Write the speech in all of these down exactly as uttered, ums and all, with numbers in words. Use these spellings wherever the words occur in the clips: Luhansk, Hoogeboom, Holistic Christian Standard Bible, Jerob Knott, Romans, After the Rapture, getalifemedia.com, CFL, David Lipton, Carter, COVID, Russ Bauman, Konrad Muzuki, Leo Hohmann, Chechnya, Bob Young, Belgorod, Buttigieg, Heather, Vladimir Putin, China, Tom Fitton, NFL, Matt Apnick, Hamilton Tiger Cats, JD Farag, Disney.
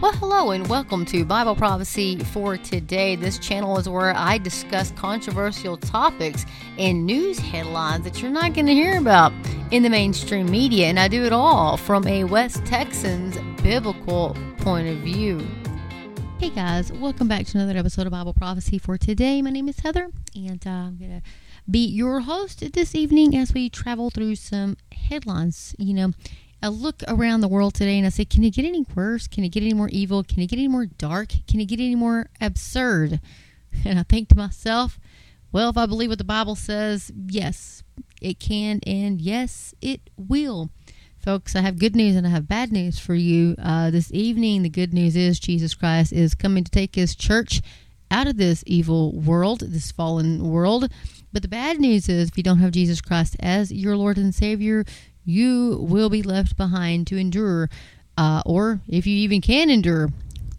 Well, hello and welcome to Bible Prophecy for Today. This channel is where I discuss controversial topics and news headlines that you're not going to hear about in the mainstream media, and I do it all from a West Texan's biblical point of view. Hey guys, welcome back to another episode of Bible Prophecy for Today. My name is Heather, and uh, I'm going to be your host this evening as we travel through some headlines. You know, I look around the world today and I say, can it get any worse? Can it get any more evil? Can it get any more dark? Can it get any more absurd? And I think to myself, well, if I believe what the Bible says, yes, it can, and yes, it will. Folks, I have good news and I have bad news for you uh, this evening. The good news is Jesus Christ is coming to take his church out of this evil world, this fallen world. But the bad news is if you don't have Jesus Christ as your Lord and Savior, you will be left behind to endure, uh, or if you even can endure,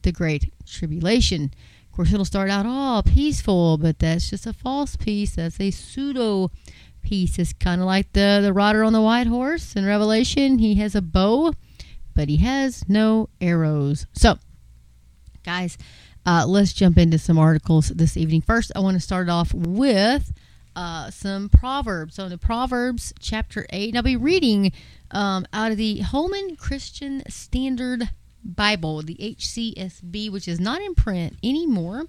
the Great Tribulation. Of course, it'll start out all peaceful, but that's just a false peace. That's a pseudo peace. Is kind of like the, the rider on the white horse in Revelation. He has a bow, but he has no arrows. So, guys, uh, let's jump into some articles this evening. First, I want to start off with uh, some Proverbs. So, in the Proverbs chapter eight, and I'll be reading um, out of the Holistic Christian Standard Bible, the H C S B, which is not in print anymore.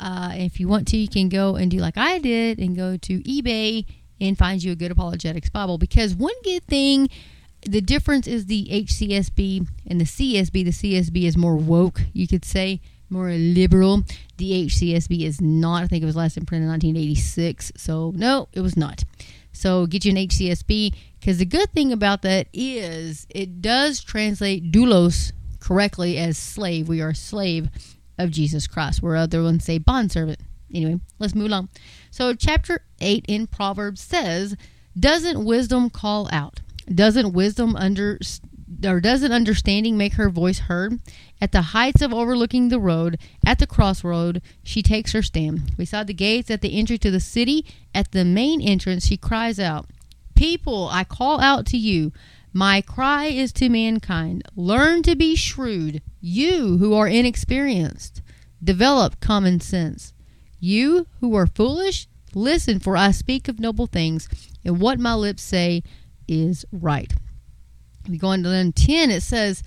Uh, if you want to, you can go and do like I did and go to eBay and find you a good apologetics Bible. Because one good thing, the difference is the H C S B and the C S B. The C S B is more woke, you could say, more liberal. The H C S B is not. I think it was last in print in nineteen eighty-six. So, no, it was not. So, get you an H C S B. Because the good thing about that is it does translate doulos correctly as slave. We are slave of Jesus Christ. Where other ones say bondservant. Anyway, let's move along. So chapter eight in Proverbs says, doesn't wisdom call out? Doesn't wisdom under, or doesn't understanding make her voice heard? At the heights of overlooking the road, at the crossroad, she takes her stand. Beside the gates at the entry to the city, at the main entrance, she cries out, people, I call out to you. My cry is to mankind. Learn to be shrewd, you who are inexperienced. Develop common sense. You who are foolish, listen, for I speak of noble things, and what my lips say is right. We go on to then ten, it says,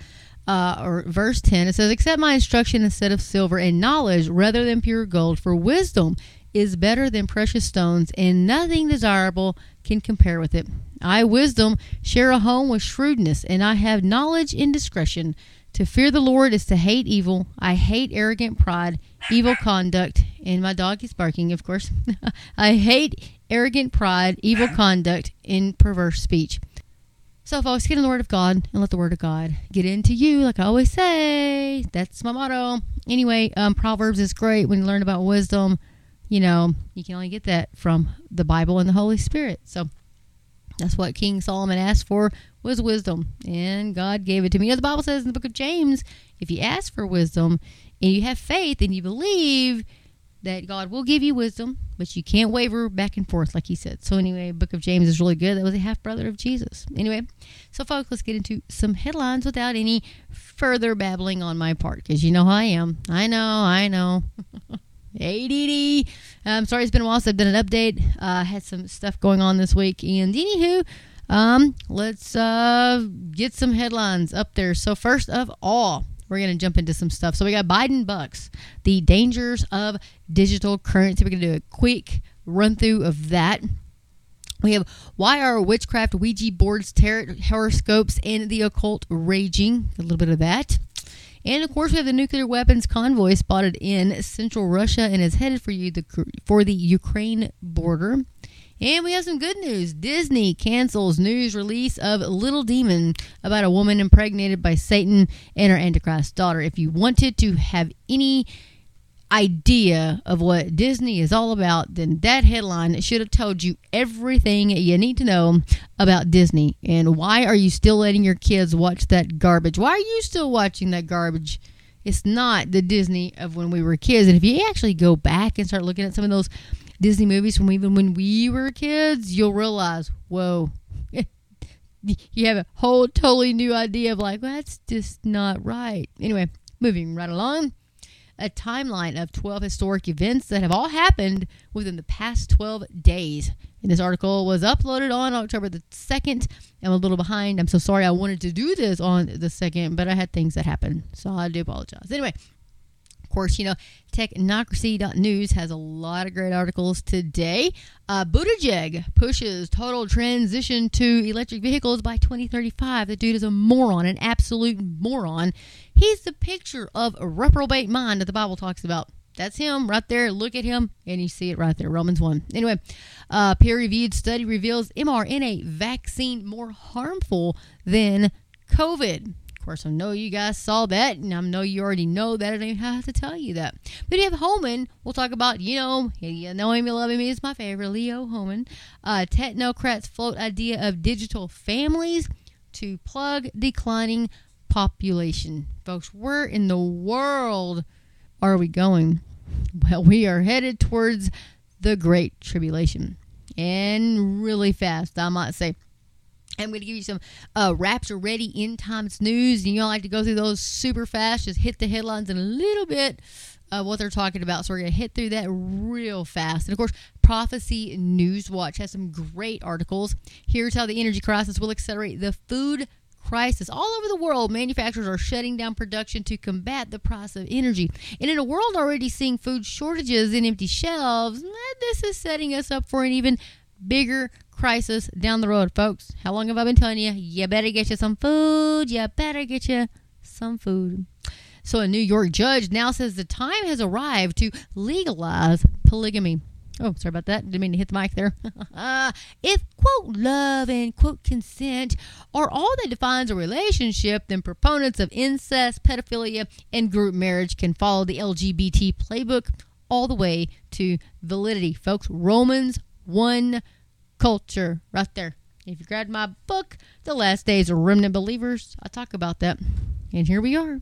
uh, or verse ten, it says, accept my instruction instead of silver and knowledge rather than pure gold, for wisdom is better than precious stones, and nothing desirable can compare with it. I, wisdom, share a home with shrewdness, and I have knowledge and discretion. To fear the Lord is to hate evil. I hate arrogant pride, evil conduct. And my dog is barking, of course. I hate arrogant pride, evil conduct, and perverse speech. So, folks, get in the Word of God and let the Word of God get into you, like I always say. That's my motto. Anyway, um, Proverbs is great when you learn about wisdom. You know, you can only get that from the Bible and the Holy Spirit. So, that's what King Solomon asked for, was wisdom, and God gave it to him. You know, the Bible says in the book of James, if you ask for wisdom and you have faith and you believe that God will give you wisdom, but you can't waver back and forth like he said. So anyway, book of James is really good. That was a half-brother of Jesus. Anyway, so folks, let's get into some headlines without any further babbling on my part, because you know how I am. I know, I know. A D D. I'm sorry, it's been a while since I've done an update. I uh, had some stuff going on this week. And anywho, um, let's uh, get some headlines up there. So first of all, we're going to jump into some stuff. So we got Biden bucks, the dangers of digital currency. We're going to do a quick run through of that. We have why are witchcraft, Ouija boards, tarot horoscopes, and the occult raging? A little bit of that. And, of course, we have the nuclear weapons convoy spotted in central Russia and is headed for you the, for the Ukraine border. And we have some good news. Disney cancels news release of Little Demon about a woman impregnated by Satan and her Antichrist daughter. If you wanted to have any idea of what Disney is all about, then that headline should have told you everything you need to know about Disney. And why are you still letting your kids watch that garbage? Why are you still watching that garbage? It's not the Disney of when we were kids. And if you actually go back and start looking at some of those Disney movies from even when we were kids, you'll realize, whoa, you have a whole totally new idea of like, well, that's just not right. Anyway, Moving right along, a timeline of twelve historic events that have all happened within the past twelve days. And this article was uploaded on October the second. I'm a little behind. I'm so sorry. I wanted to do this on the second, but I had things that happened. So I do apologize. Anyway, of course, you know, technocracy dot news has a lot of great articles today. Uh, Buttigieg pushes total transition to electric vehicles by twenty thirty-five. The dude is a moron, an absolute moron. He's the picture of a reprobate mind that the Bible talks about. That's him right there. Look at him, and you see it right there, Romans one. Anyway, uh, peer-reviewed study reveals mRNA vaccine more harmful than COVID. Of course, I know you guys saw that, and I know you already know that. I don't even have to tell you that. But you have Hohmann. We'll talk about, you know, you know him, you love him. He's my favorite, Leo Hohmann. Uh, technocrats float idea of digital families to plug declining population. Folks, where in the world are we going? Well, we are headed towards the Great Tribulation, and really fast, I might say. I'm going to give you some uh, rapture ready end times news, and you all like to go through those super fast. Just hit the headlines in a little bit of what they're talking about, so we're going to hit through that real fast. And of course, Prophecy News Watch has some great articles. Here's how the energy crisis will accelerate the food crisis. All over the world, manufacturers are shutting down production to combat the price of energy. And in a world already seeing food shortages and empty shelves, this is setting us up for an even bigger crisis down the road, folks. How long have I been telling you? You better get you some food. You better get you some food. So a New York judge now says the time has arrived to legalize polygamy. Oh, sorry about that. Didn't mean to hit the mic there. If, quote, love and, quote, consent are all that defines a relationship, then proponents of incest, pedophilia, and group marriage can follow the L G B T playbook all the way to validity. Folks, Romans one culture right there. If you grabbed my book, The Last Days of Remnant Believers, I talk about that. And here we are.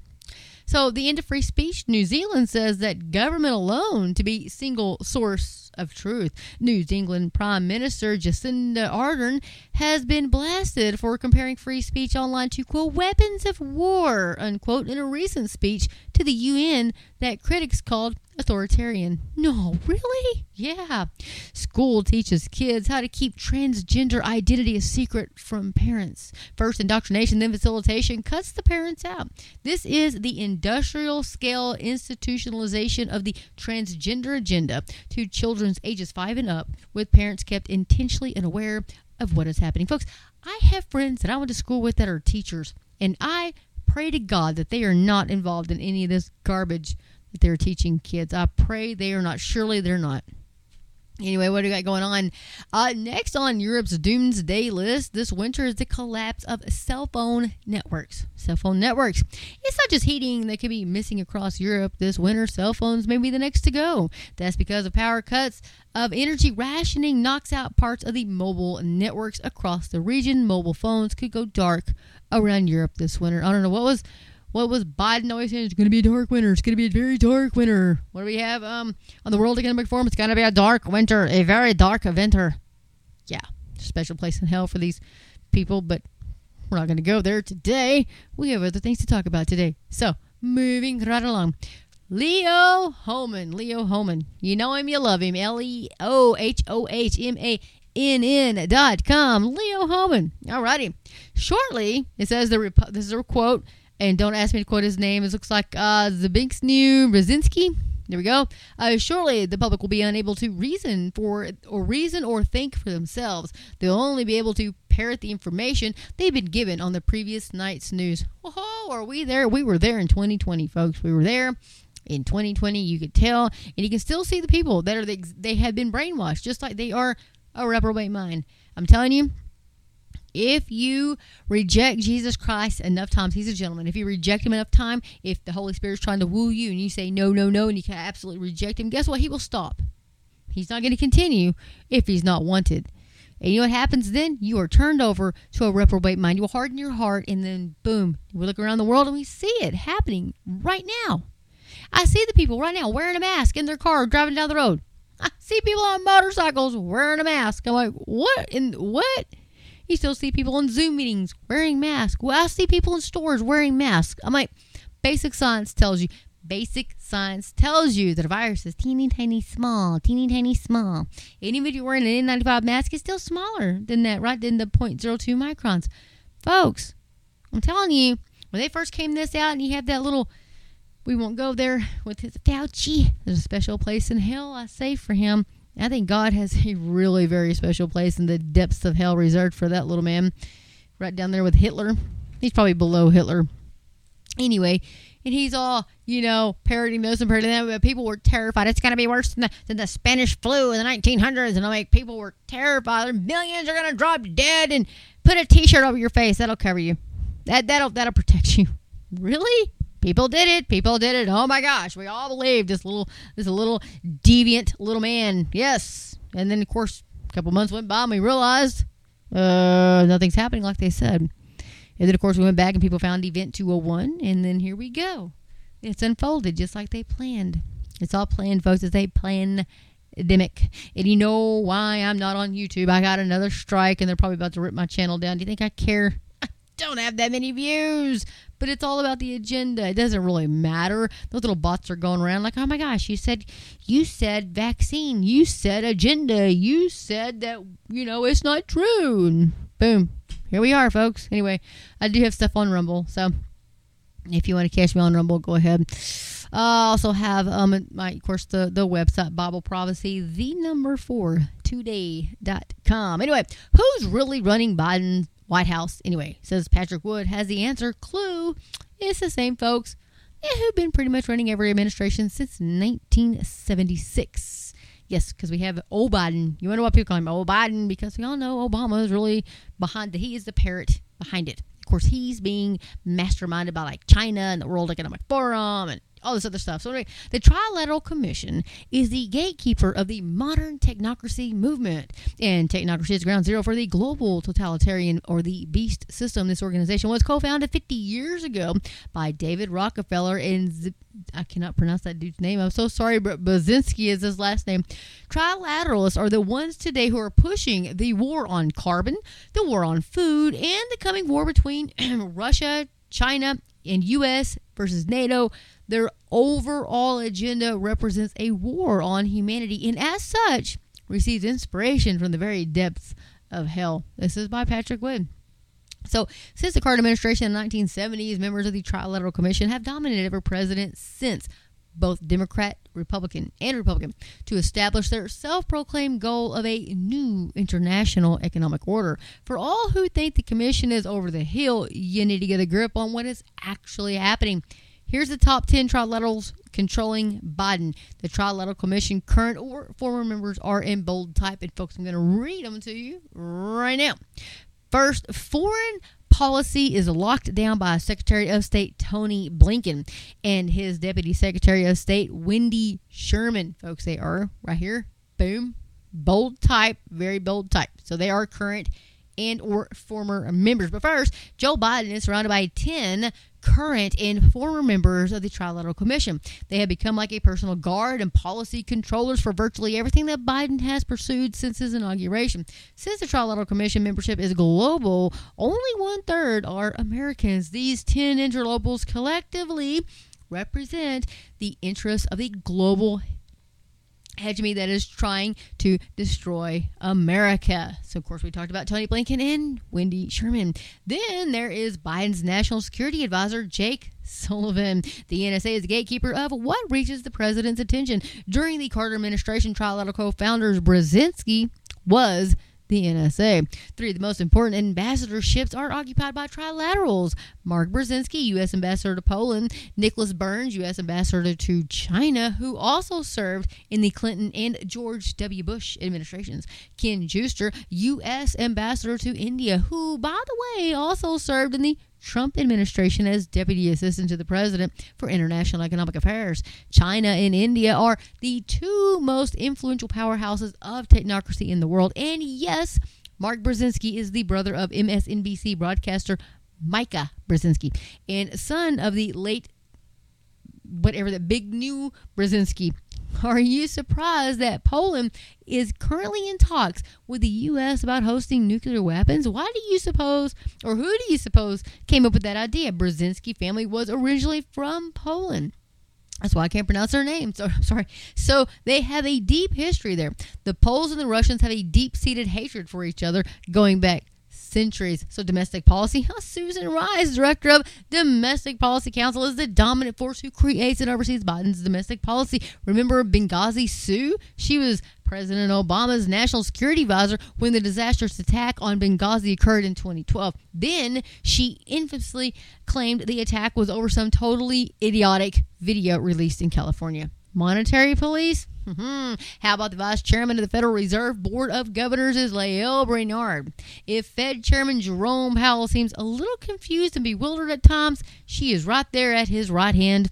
So the end of free speech, New Zealand says that government alone to be single source of truth. New Zealand Prime Minister Jacinda Ardern has been blasted for comparing free speech online to, quote, weapons of war, unquote, in a recent speech to the U N that critics called authoritarian. No, really? Yeah. School teaches kids how to keep transgender identity a secret from parents. First indoctrination, then facilitation cuts the parents out. This is the industrial scale institutionalization of the transgender agenda to children's ages five and up, with parents kept intentionally unaware of what is happening. Folks, I have friends that I went to school with that are teachers, and I pray to God that they are not involved in any of this garbage that they're teaching kids. I pray they are not. Surely they're not. Anyway, what do we got going on? Uh, next on Europe's doomsday list this winter is the collapse of cell phone networks. Cell phone networks. It's not just heating that could be missing across Europe this winter. Cell phones may be the next to go. That's because of power cuts of energy rationing knocks out parts of the mobile networks across the region. Mobile phones could go dark around Europe this winter. I don't know what was... What was Biden always saying? It's going to be a dark winter. It's going to be a very dark winter. What do we have um, on the World Economic Forum? It's going to be a dark winter, a very dark winter. Yeah, special place in hell for these people, but we're not going to go there today. We have other things to talk about today. So, moving right along. Leo Hohmann. Leo Hohmann. You know him, you love him. L E O H O H M A N N dot com. Leo Hohmann. All righty. Shortly, it says, the rep- this is a quote. And don't ask me to quote his name. It looks like uh, Zbigniew Brzezinski. There we go. Uh, surely the public will be unable to reason for or reason or think for themselves. They'll only be able to parrot the information they've been given on the previous night's news. Oh, are we there? We were there in twenty twenty, folks. We were there in twenty twenty. You could tell, and you can still see the people that are the, they have been brainwashed, just like they are a reprobate mind. I'm telling you. If you reject Jesus Christ enough times, he's a gentleman. If you reject him enough time, if the Holy Spirit's trying to woo you and you say no, no, no, and you can absolutely reject him, guess what? He will stop. He's not going to continue if he's not wanted. And you know what happens then? You are turned over to a reprobate mind. You will harden your heart, and then boom. We look around the world and we see it happening right now. I see the people right now wearing a mask in their car, driving down the road. I see people on motorcycles wearing a mask. I'm like, what in what? You still see people in Zoom meetings wearing masks. Well, I see people in stores wearing masks. I'm like, Basic science tells you, basic science tells you that a virus is teeny, tiny, small, teeny, tiny, small. And even if you're wearing an N ninety-five mask, it's still smaller than that, right? Than the zero point zero two microns. Folks, I'm telling you, when they first came this out and you have that little, we won't go there with his Fauci. There's a special place in hell, I say, for him. I think God has a really very special place in the depths of hell reserved for that little man. Right down there with Hitler. He's probably below Hitler. Anyway, and he's all, you know, parroting this and parroting that. But people were terrified. It's going to be worse than the, than the Spanish flu in the nineteen hundreds. And I'm like, people were terrified. Millions are going to drop dead. And put a T-shirt over your face. That'll cover you. That, that'll, that'll protect you. Really? People did it. People did it. Oh my gosh. We all believed this little, this little deviant little man. Yes. And then, of course, a couple months went by and we realized uh, nothing's happening like they said. And then, of course, we went back and people found Event two oh one. And then here we go. It's unfolded just like they planned. It's all planned, folks. It's a pandemic. And you know why I'm not on YouTube. I got another strike and they're probably about to rip my channel down. Do you think I care? I don't have that many views. But it's all about the agenda. It doesn't really matter. Those little bots are going around like, oh my gosh, you said, you said vaccine. You said agenda. You said that, you know, it's not true. And boom. Here we are, folks. Anyway, I do have stuff on Rumble. So if you want to catch me on Rumble, go ahead. I also have, um, my, of course, the, the website, Bible Prophecy, the number four, today dot com. Anyway, who's really running Biden's White House? Anyway, says Patrick Wood has the answer. Clue, it's the same folks who've been pretty much running every administration since nineteen seventy-six. Yes, because we have old Biden. You wonder why people call him old Biden, because we all know Obama is really behind the, he is the parrot behind it. Of course, he's being masterminded by like China and the World Economic Forum and all this other stuff. So anyway, the Trilateral Commission is the gatekeeper of the modern technocracy movement. And technocracy is ground zero for the global totalitarian or the beast system. This organization was co-founded fifty years ago by David Rockefeller and Z- I cannot pronounce that dude's name. I'm so sorry, but Brzezinski is his last name. Trilateralists are the ones today who are pushing the war on carbon, the war on food, and the coming war between Russia, China, and U S versus NATO. Their overall agenda represents a war on humanity and as such receives inspiration from the very depths of hell. This is by Patrick Wood. So since the Carter administration in the nineteen seventies, members of the Trilateral Commission have dominated every president since, both Democrat, Republican, and Republican, to establish their self-proclaimed goal of a new international economic order. For all who think the commission is over the hill, you need to get a grip on what is actually happening. Here's the top ten trilaterals controlling Biden. The Trilateral Commission current or former members are in bold type. And folks, I'm going to read them to you right now. First, foreign policy is locked down by Secretary of State Tony Blinken and his Deputy Secretary of State Wendy Sherman. Folks, they are right here. Boom. Bold type. Very bold type. So they are current and or former members. But first, Joe Biden is surrounded by ten current and former members of the Trilateral Commission. They have become like a personal guard and policy controllers for virtually everything that Biden has pursued since his inauguration. Since the Trilateral Commission membership is global, only one-third are Americans. These ten interlopers collectively represent the interests of the global hegemony that is trying to destroy America. So, of course, we talked about Tony Blinken and Wendy Sherman. Then there is Biden's National Security Advisor, Jake Sullivan. The N S A is the gatekeeper of what reaches the president's attention. During the Carter administration, trilateral co-founders Brzezinski was the N S A. Three of the most important ambassadorships are occupied by trilaterals. Mark Brzezinski, U S ambassador to Poland, Nicholas Burns, U S ambassador to China, who also served in the Clinton and George W. Bush administrations. Ken Jooster, U S ambassador to India, who, by the way, also served in the Trump administration as Deputy Assistant to the President for International Economic Affairs. China and India are the two most influential powerhouses of technocracy in the world. And yes, Mark Brzezinski is the brother of M S N B C broadcaster Micah Brzezinski and son of the late, whatever, that big new Brzezinski. Are you surprised that Poland is currently in talks with the U S about hosting nuclear weapons? Why do you suppose, or who do you suppose came up with that idea? Brzezinski family was originally from Poland. That's why I can't pronounce their names. So, I'm sorry. So they have a deep history there. The Poles and the Russians have a deep-seated hatred for each other going back centuries. So domestic policy, Susan Rice, director of Domestic Policy Council, is the dominant force who creates and oversees Biden's domestic policy. Remember Benghazi Sue? She was President Obama's national security advisor when the disastrous attack on Benghazi occurred in twenty twelve. Then she infamously claimed the attack was over some totally idiotic video released in California. Monetary police? Mm-hmm. How about the vice chairman of the Federal Reserve Board of Governors is Lael Brainard? If Fed Chairman Jerome Powell seems a little confused and bewildered at times, she is right there at his right hand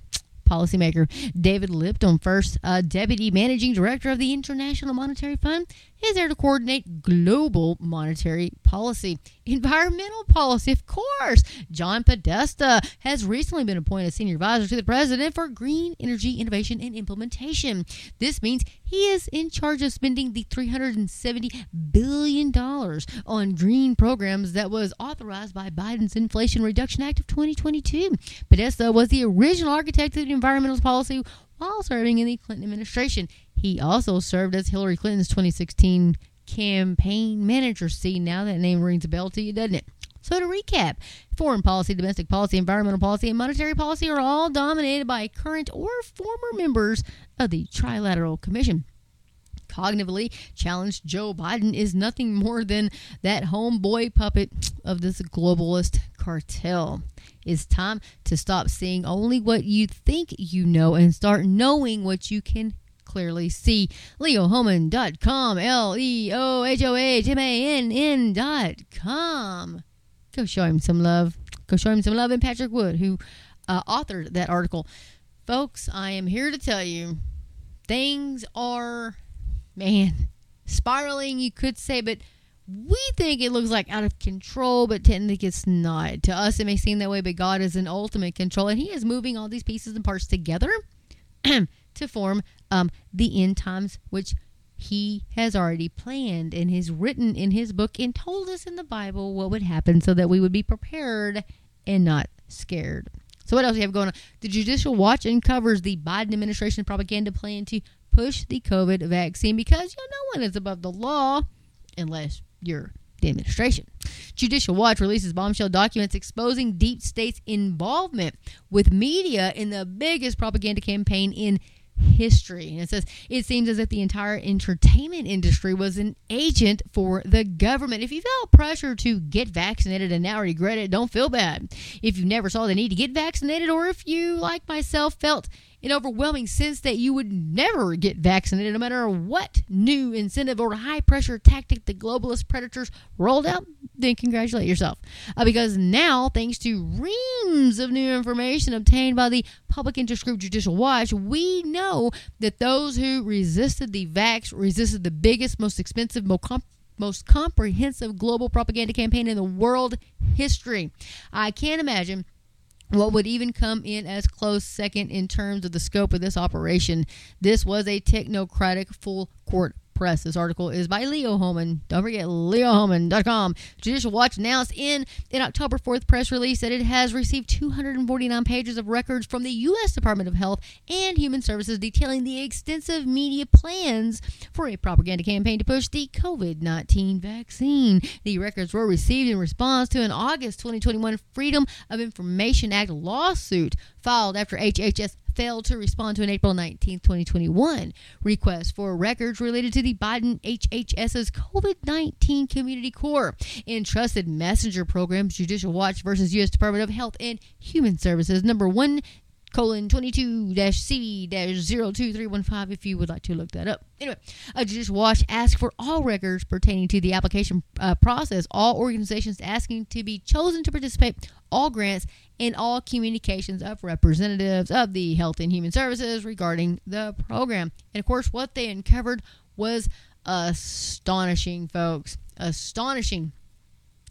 policymaker. David Lipton, first uh, deputy managing director of the International Monetary Fund, is there to coordinate global monetary policy. Environmental policy, of course. John Podesta has recently been appointed senior advisor to the president for green energy innovation and implementation. This means he is in charge of spending the three hundred seventy billion dollars on green programs that was authorized by Biden's Inflation Reduction Act of twenty twenty-two. Podesta was the original architect of the environmental policy while serving in the Clinton administration. He also served as Hillary Clinton's twenty sixteen campaign manager. See, now that name rings a bell to you, doesn't it? So to recap, foreign policy, domestic policy, environmental policy, and monetary policy are all dominated by current or former members of the Trilateral Commission. Cognitively challenged Joe Biden is nothing more than that homeboy puppet of this globalist cartel. It's time to stop seeing only what you think you know and start knowing what you can clearly see. Leo Hohmann dot com, L E O H O H M A N N dot com. Go show him some love. Go show him some love. And Patrick Wood, who uh, authored that article. Folks, I am here to tell you, things are, man, spiraling, you could say, but we think it looks like out of control, but technically it's not. To us, it may seem that way, but God is in ultimate control, and He is moving all these pieces and parts together to form um, the end times, which He has already planned and has written in His book and told us in the Bible what would happen so that we would be prepared and not scared. So what else do we have going on? The Judicial Watch uncovers the Biden administration propaganda plan to push the COVID vaccine because, you know, no one is above the law unless you're the administration. Judicial Watch releases bombshell documents exposing deep state's involvement with media in the biggest propaganda campaign in history. And it says, it seems as if the entire entertainment industry was an agent for the government. If you felt pressure to get vaccinated and now regret it, don't feel bad. If you never saw the need to get vaccinated, or if you, like myself, felt an overwhelming sense that you would never get vaccinated no matter what new incentive or high pressure tactic the globalist predators rolled out, then congratulate yourself. Uh, because now, thanks to reams of new information obtained by the public interest group Judicial Watch, we know that those who resisted the vax resisted the biggest, most expensive, most comp- most comprehensive global propaganda campaign in the world history. I can't imagine what would even come in as close second in terms of the scope of this operation. This was a technocratic full court press. This article is by Leo Hohmann. Don't forget, Leo Hohmann dot com. Judicial Watch announced in an October fourth press release that it has received two hundred forty-nine pages of records from the U S Department of Health and Human Services detailing the extensive media plans for a propaganda campaign to push the COVID nineteen vaccine. The records were received in response to an August twenty twenty-one Freedom of Information Act lawsuit filed after H H S failed to respond to an April nineteenth, twenty twenty-one request for records related to the Biden HHS's COVID nineteen Community Core and Trusted Messenger Programs, Judicial Watch versus U S Department of Health and Human Services, number one colon twenty-two C zero two three one five, if you would like to look that up. Anyway, a Judicial Watch asks for all records pertaining to the application uh, process, all organizations asking to be chosen to participate, all grants, and all communications of representatives of the Health and Human Services regarding the program. And of course, what they uncovered was astonishing, folks. Astonishing.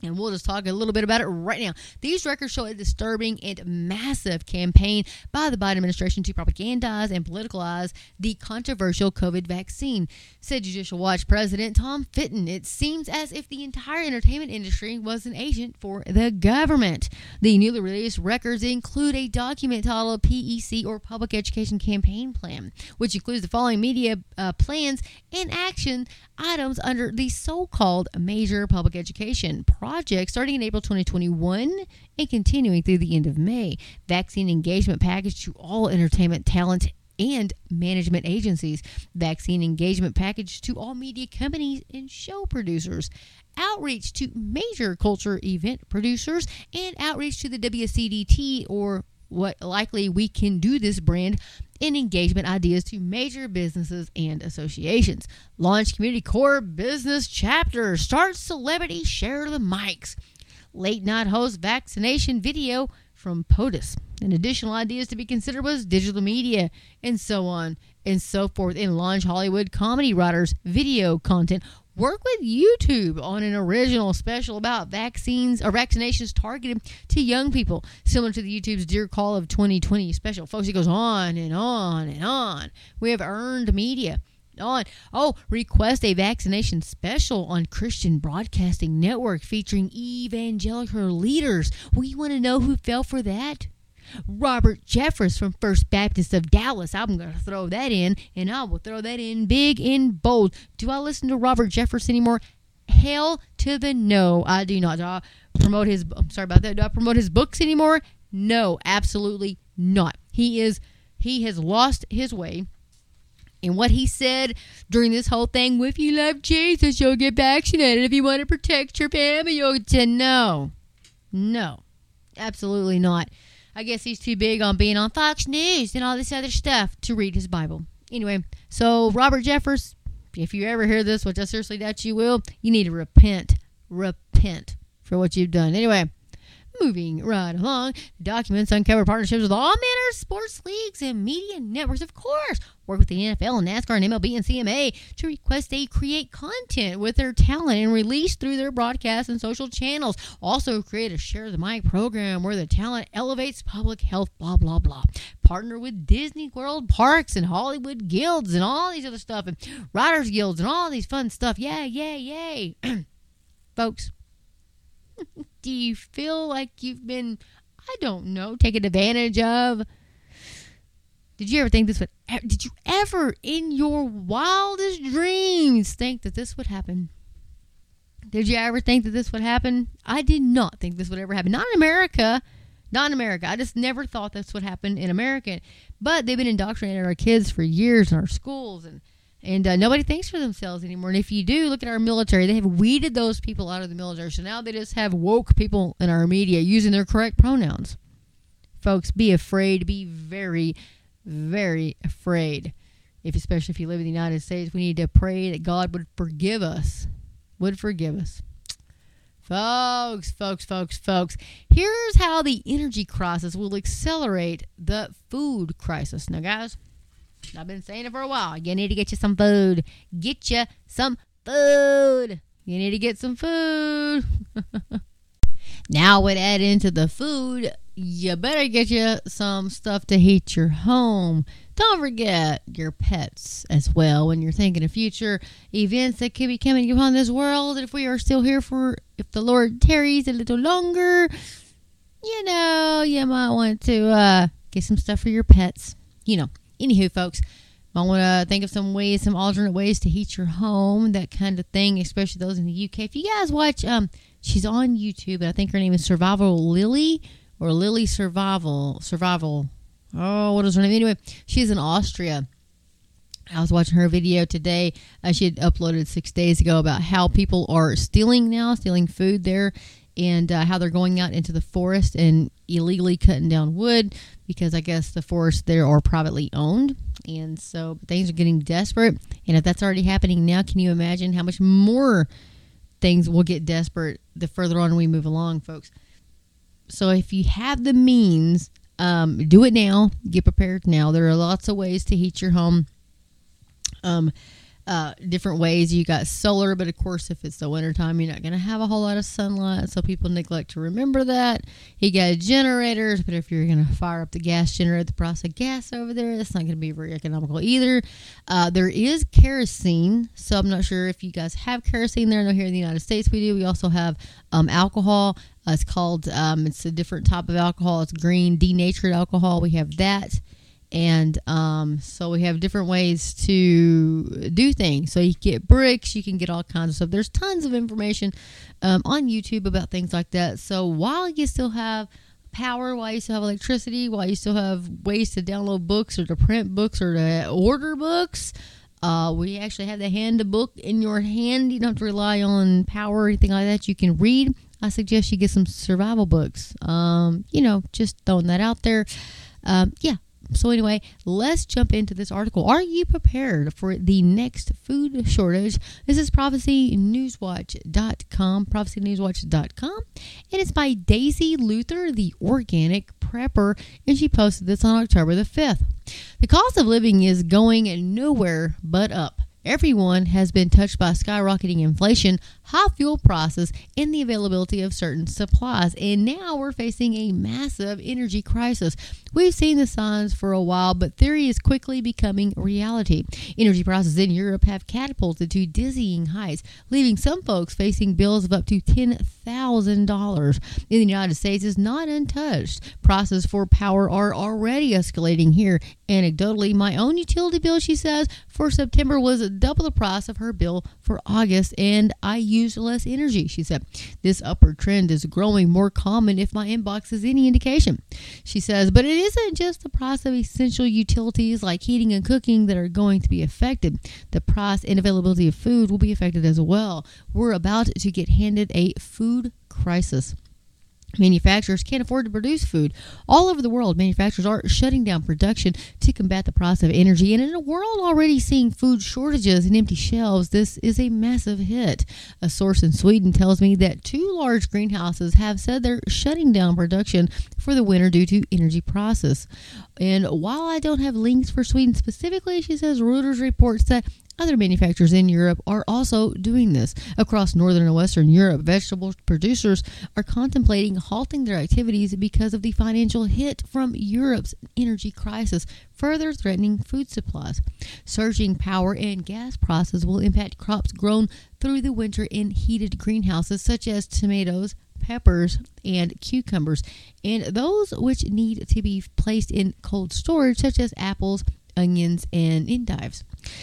And we'll just talk a little bit about it right now. These records show a disturbing and massive campaign by the Biden administration to propagandize and politicize the controversial COVID vaccine. Said Judicial Watch President Tom Fitton, it seems as if the entire entertainment industry was an agent for the government. The newly released records include a document titled P E C, or Public Education Campaign Plan, which includes the following media uh, plans and action items under the so-called major public education project starting in April twenty twenty-one and continuing through the end of May. Vaccine engagement package to all entertainment talent and management agencies. Vaccine engagement package to all media companies and show producers. Outreach to major culture event producers and outreach to the W C D T, or what likely we can do this brand, and engagement ideas to major businesses and associations. Launch community core business chapter. Start celebrity share the mics. Late night host vaccination video from POTUS. And additional ideas to be considered was digital media, and so on and so forth. And launch Hollywood comedy writers, video content. Work with YouTube on an original special about vaccines or vaccinations targeted to young people, similar to the YouTube's Dear Call of twenty twenty special. Folks, it goes on and on and on. We have earned media. On. Oh, request a vaccination special on Christian Broadcasting Network featuring evangelical leaders. We want to know who fell for that. Robert Jeffress from First Baptist of Dallas. I'm going to throw that in, and I will throw that in big and bold. Do I listen to Robert Jeffress anymore? Hell to the no, I do not. Do I promote his, I'm sorry about that, do I promote his books anymore? No, absolutely not. He is, he has lost his way. And what he said during this whole thing, well, if you love Jesus, you'll get vaccinated. If you want to protect your family, you'll get to no. No, absolutely not. I guess he's too big on being on Fox News and all this other stuff to read his Bible. Anyway, so Robert Jeffress, if you ever hear this, which I seriously doubt you will, you need to repent. Repent for what you've done. Anyway, moving right along. Documents uncover partnerships with all manner of sports leagues and media networks, of course. Work with the N F L, NASCAR, and M L B and C M A to request they create content with their talent and release through their broadcasts and social channels. Also create a Share the Mic program where the talent elevates public health, blah, blah, blah. Partner with Disney World Parks and Hollywood Guilds and all these other stuff and Writers Guilds and all these fun stuff. Yay, yay, yay. Folks, do you feel like you've been, I don't know, taken advantage of? Did you ever think this would, did you ever in your wildest dreams think that this would happen? Did you ever think that this would happen? I did not think this would ever happen. Not in America. Not in America. I just never thought this would happen in America. But they've been indoctrinating our kids for years in our schools, and And uh, nobody thinks for themselves anymore. And if you do, look at our military. They have weeded those people out of the military. So now they just have woke people in our media using their correct pronouns. Folks, be afraid. Be very, very afraid. If especially if you live in the United States, we need to pray that God would forgive us. Would forgive us. Folks, folks, folks, folks. Here's how the energy crisis will accelerate the food crisis. Now, guys, I've been saying it for a while. You need to get you some food. Get you some food. You need to get some food. Now with add into the food, you better get you some stuff to heat your home. Don't forget your pets as well when you're thinking of future events that could be coming upon this world. If we are still here for, if the Lord tarries a little longer, you know, you might want to uh, get some stuff for your pets. You know. Anywho, folks, I want to think of some ways, some alternate ways to heat your home, that kind of thing, especially those in the U K. If you guys watch, um, she's on YouTube, and I think her name is Survival Lily, or Lily Survival, Survival, oh, what is her name? Anyway, she's in Austria. I was watching her video today. Uh, she had uploaded six days ago about how people are stealing now, stealing food there, and uh, how they're going out into the forest and illegally cutting down wood, because I guess the forests there are privately owned. And so things are getting desperate. And if that's already happening now, can you imagine how much more things will get desperate the further on we move along, folks? So if you have the means, um, do it now. Get prepared now. There are lots of ways to heat your home. Um, uh, different ways. You got solar, but of course, if it's the wintertime, you're not going to have a whole lot of sunlight, so people neglect to remember that. You got generators, but if you're going to fire up the gas generator, the price of gas over there, that's not going to be very economical either. Uh, there is kerosene, so I'm not sure if you guys have kerosene there. I know here in the United States we do. We also have um, alcohol. Uh, it's called, um, it's a different type of alcohol. It's green, denatured alcohol. We have that. And um, so we have different ways to do things. So you can get bricks, you can get all kinds of stuff. There's tons of information um, on YouTube about things like that. So while you still have power, while you still have electricity, while you still have ways to download books or to print books or to order books, uh, we actually have the hand to book in your hand. You don't have to rely on power or anything like that. You can read. I suggest you get some survival books. Um, you know, just throwing that out there. Um, yeah. So anyway, let's jump into this article. Are you prepared for the next food shortage? This is prophecy news watch dot com, prophecy news watch dot com. And it's by Daisy Luther, the organic prepper, and she posted this on October the fifth. The cost of living is going nowhere but up. Everyone has been touched by skyrocketing inflation, high fuel prices, and the availability of certain supplies. And now we're facing a massive energy crisis. We've seen the signs for a while, but theory is quickly becoming reality. Energy prices in Europe have catapulted to dizzying heights, leaving some folks facing bills of up to ten thousand dollars. In the United States, it's not untouched. Prices for power are already escalating here. Anecdotally, my own utility bill, she says, for September was double the price of her bill for August, and I used less energy, she said. This upward trend is growing more common if my inbox is any indication, she says, but it It isn't just the price of essential utilities like heating and cooking that are going to be affected. The price and availability of food will be affected as well. We're about to get handed a food crisis. Manufacturers can't afford to produce food. All over the world, manufacturers are shutting down production to combat the price of energy. And in a world already seeing food shortages and empty shelves, this is a massive hit. A source in Sweden tells me that two large greenhouses have said they're shutting down production for the winter due to energy prices. And while I don't have links for Sweden specifically, she says Reuters reports that other manufacturers in Europe are also doing this. Across northern and western Europe, vegetable producers are contemplating halting their activities because of the financial hit from Europe's energy crisis, further threatening food supplies. Surging power and gas prices will impact crops grown through the winter in heated greenhouses such as tomatoes, peppers, and cucumbers, and those which need to be placed in cold storage such as apples, onions, and endives.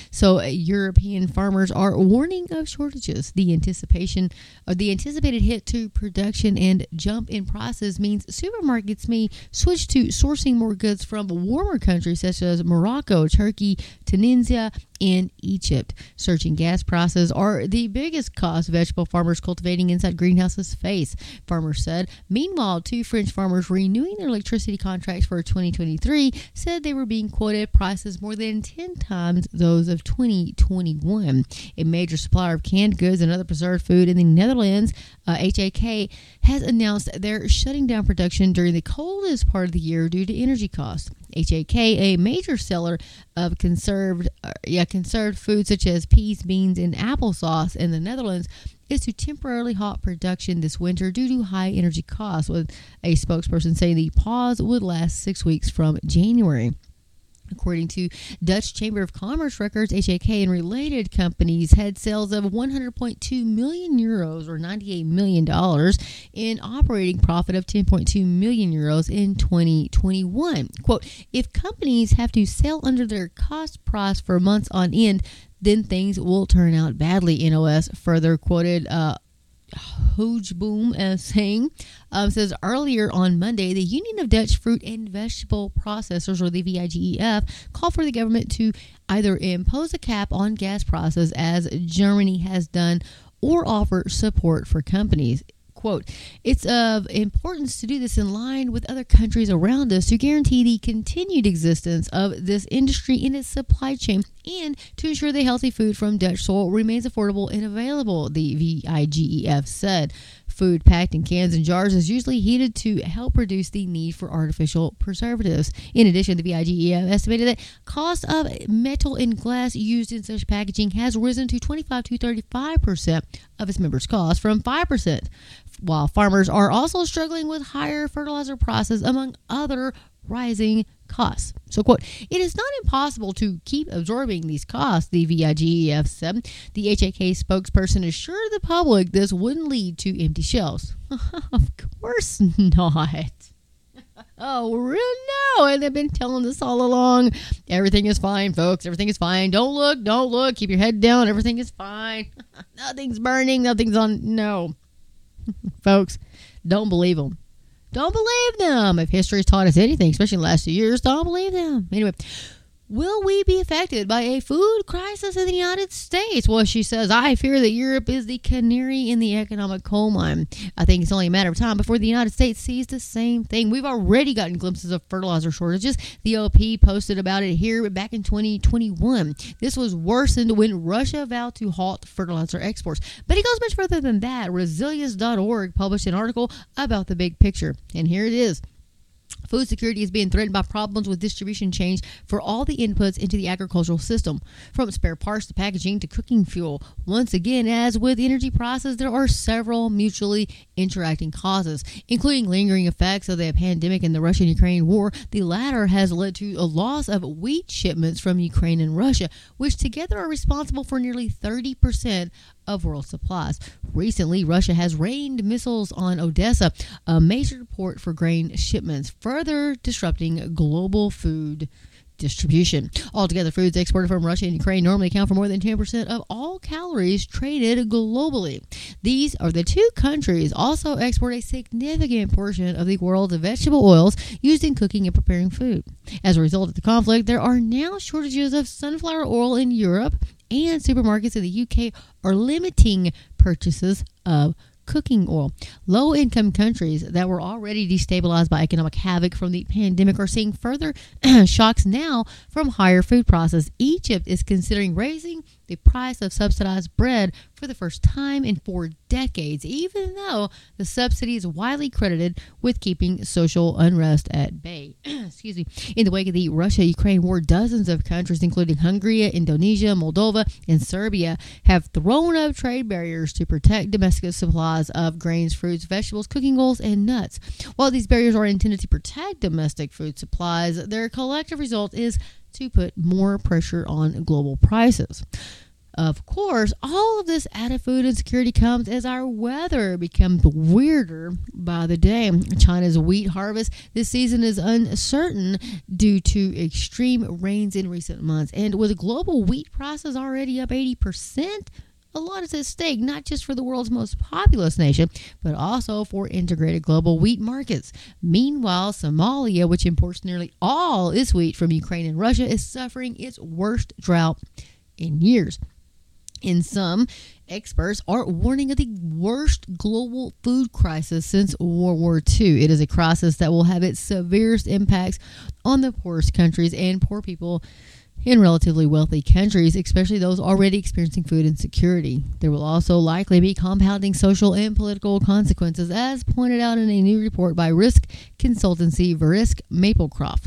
So uh, European farmers are warning of shortages. The anticipation or the anticipated hit to production and jump in prices means supermarkets may switch to sourcing more goods from warmer countries such as Morocco, Turkey, Tunisia, in Egypt. Surging gas prices are the biggest cost vegetable farmers cultivating inside greenhouses face, farmers said. Meanwhile, two French farmers renewing their electricity contracts for twenty twenty-three said they were being quoted prices more than ten times those of twenty twenty-one. A major supplier of canned goods and other preserved food in the Netherlands, uh, H A K, has announced they're shutting down production during the coldest part of the year due to energy costs. H A K, a major seller of conserved uh, yeah, conserved food such as peas, beans, and applesauce in the Netherlands, is to temporarily halt production this winter due to high energy costs, with a spokesperson saying the pause would last six weeks from January. According to Dutch Chamber of Commerce records, H A K and related companies had sales of one hundred point two million euros or ninety-eight million dollars in operating profit of ten point two million euros in twenty twenty-one. Quote, if companies have to sell under their cost price for months on end, then things will turn out badly, N O S further quoted uh Hoogeboom as saying, um, says earlier on Monday, the Union of Dutch Fruit and Vegetable Processors, or the V I G E F, called for the government to either impose a cap on gas prices, as Germany has done, or offer support for companies. quote, "It's of importance to do this in line with other countries around us to guarantee the continued existence of this industry in its supply chain and to ensure that healthy food from Dutch soil remains affordable and available," the V I G E F said. Food packed in cans and jars is usually heated to help reduce the need for artificial preservatives. In addition, the V I G E F estimated that cost of metal and glass used in such packaging has risen to twenty-five to thirty-five percent of its members' costs from five percent, while farmers are also struggling with higher fertilizer prices, among other rising costs. So, quote, "It is not impossible to keep absorbing these costs," the V I G E F said. The H A K spokesperson assured the public this wouldn't lead to empty shelves. Of course not. Oh, really? No. And they've been telling us all along. Everything is fine, folks. Everything is fine. Don't look. Don't look. Keep your head down. Everything is fine. Nothing's burning. Nothing's on. No. Folks, don't believe them. Don't believe them. If history has taught us anything, especially in the last few years, don't believe them. Anyway, will we be affected by a food crisis in the United States? Well, she says, "I fear that Europe is the canary in the economic coal mine. I think it's only a matter of time before the United States sees the same thing." We've already gotten glimpses of fertilizer shortages. The O P posted about it here back in twenty twenty-one. This was worsened when Russia vowed to halt fertilizer exports. But it goes much further than that. resilience dot org published an article about the big picture. And here it is. Food security is being threatened by problems with distribution chains for all the inputs into the agricultural system, from spare parts to packaging to cooking fuel. Once again, as with energy prices, there are several mutually interacting causes, including lingering effects of the pandemic and the Russian-Ukraine war. The latter has led to a loss of wheat shipments from Ukraine and Russia, which together are responsible for nearly thirty percent of world supplies. Recently, Russia has rained missiles on Odessa, a major port for grain shipments, further disrupting global food distribution. Altogether, foods exported from Russia and Ukraine normally account for more than ten percent of all calories traded globally. These are the two countries also export a significant portion of the world's vegetable oils used in cooking and preparing food. As a result of the conflict, there are now shortages of sunflower oil in Europe, and supermarkets in the U K are limiting purchases of cooking oil. Low-income countries that were already destabilized by economic havoc from the pandemic are seeing further shocks now from higher food prices. Egypt is considering raising the price of subsidized bread for the first time in four decades, even though the subsidy is widely credited with keeping social unrest at bay. Excuse me. In the wake of the Russia-Ukraine war, dozens of countries, including Hungary, Indonesia, Moldova, and Serbia, have thrown up trade barriers to protect domestic supplies of grains, fruits, vegetables, cooking oils, and nuts. While these barriers are intended to protect domestic food supplies, their collective result is to put more pressure on global prices. Of course, all of this added food insecurity comes as our weather becomes weirder by the day. China's wheat harvest this season is uncertain due to extreme rains in recent months. And with global wheat prices already up eighty percent, a lot is at stake, not just for the world's most populous nation, but also for integrated global wheat markets. Meanwhile, Somalia, which imports nearly all its wheat from Ukraine and Russia, is suffering its worst drought in years. In some, experts are warning of the worst global food crisis since World War Two. It is a crisis that will have its severest impacts on the poorest countries and poor people in relatively wealthy countries, especially those already experiencing food insecurity. There will also likely be compounding social and political consequences, as pointed out in a new report by risk consultancy Verisk Maplecroft,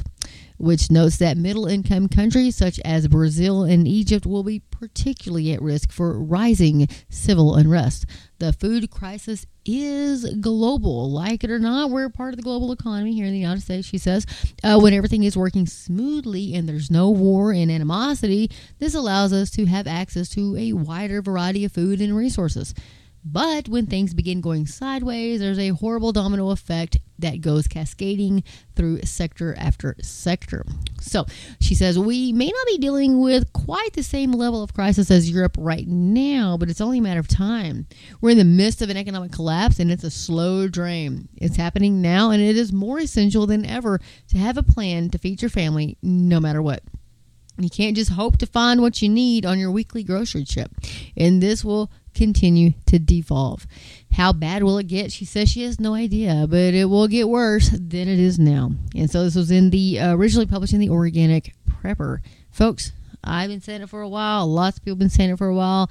which notes that middle-income countries such as Brazil and Egypt will be particularly at risk for rising civil unrest. The food crisis is global. Like it or not, we're part of the global economy here in the United States, she says. Uh, when everything is working smoothly and there's no war and animosity, this allows us to have access to a wider variety of food and resources. But when things begin going sideways, there's a horrible domino effect that goes cascading through sector after sector. So she says, we may not be dealing with quite the same level of crisis as Europe right now, but it's only a matter of time. We're in the midst of an economic collapse, and it's a slow drain. It's happening now, and it is more essential than ever to have a plan to feed your family no matter what. You can't just hope to find what you need on your weekly grocery trip. And this will continue to devolve. How bad will it get? She says she has no idea, but it will get worse than it is now. And so this was in the uh, originally published in the Organic Prepper. Folks, I've been saying it for a while. Lots of people have been saying it for a while.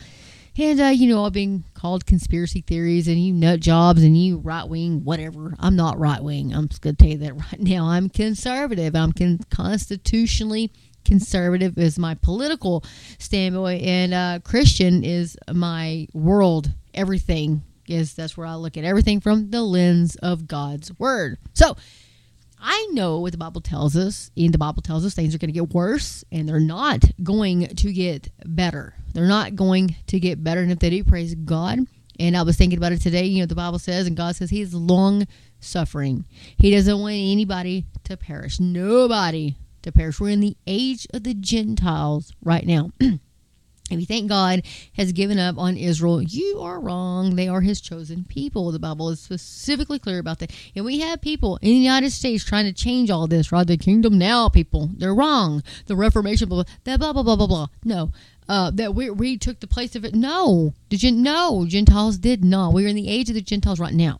And, uh, you know, I've been called conspiracy theories and you nut jobs and you right wing, whatever. I'm not right wing. I'm just going to tell you that right now. I'm conservative. I'm con- constitutionally conservative is my political standpoint, and uh, Christian is my world. Everything is, that's where I look at everything from the lens of God's word. So I know what the Bible tells us, and the Bible tells us things are going to get worse, and they're not going to get better. They're not going to get better, and if they do, praise God. And I was thinking about it today. You know, the Bible says, and God says, He is long-suffering. He doesn't want anybody to perish. Nobody to perish. We're in the age of the Gentiles right now. If you think God has given up on Israel, you are wrong. They are His chosen people. The Bible is specifically clear about that. And we have people in the United States trying to change all this. Right? The kingdom now, people. They're wrong. The Reformation, blah, blah, blah, blah, blah, blah, blah. No. Uh, that we, we took the place of it. No. Did you know? Gentiles did not. We're in the age of the Gentiles right now.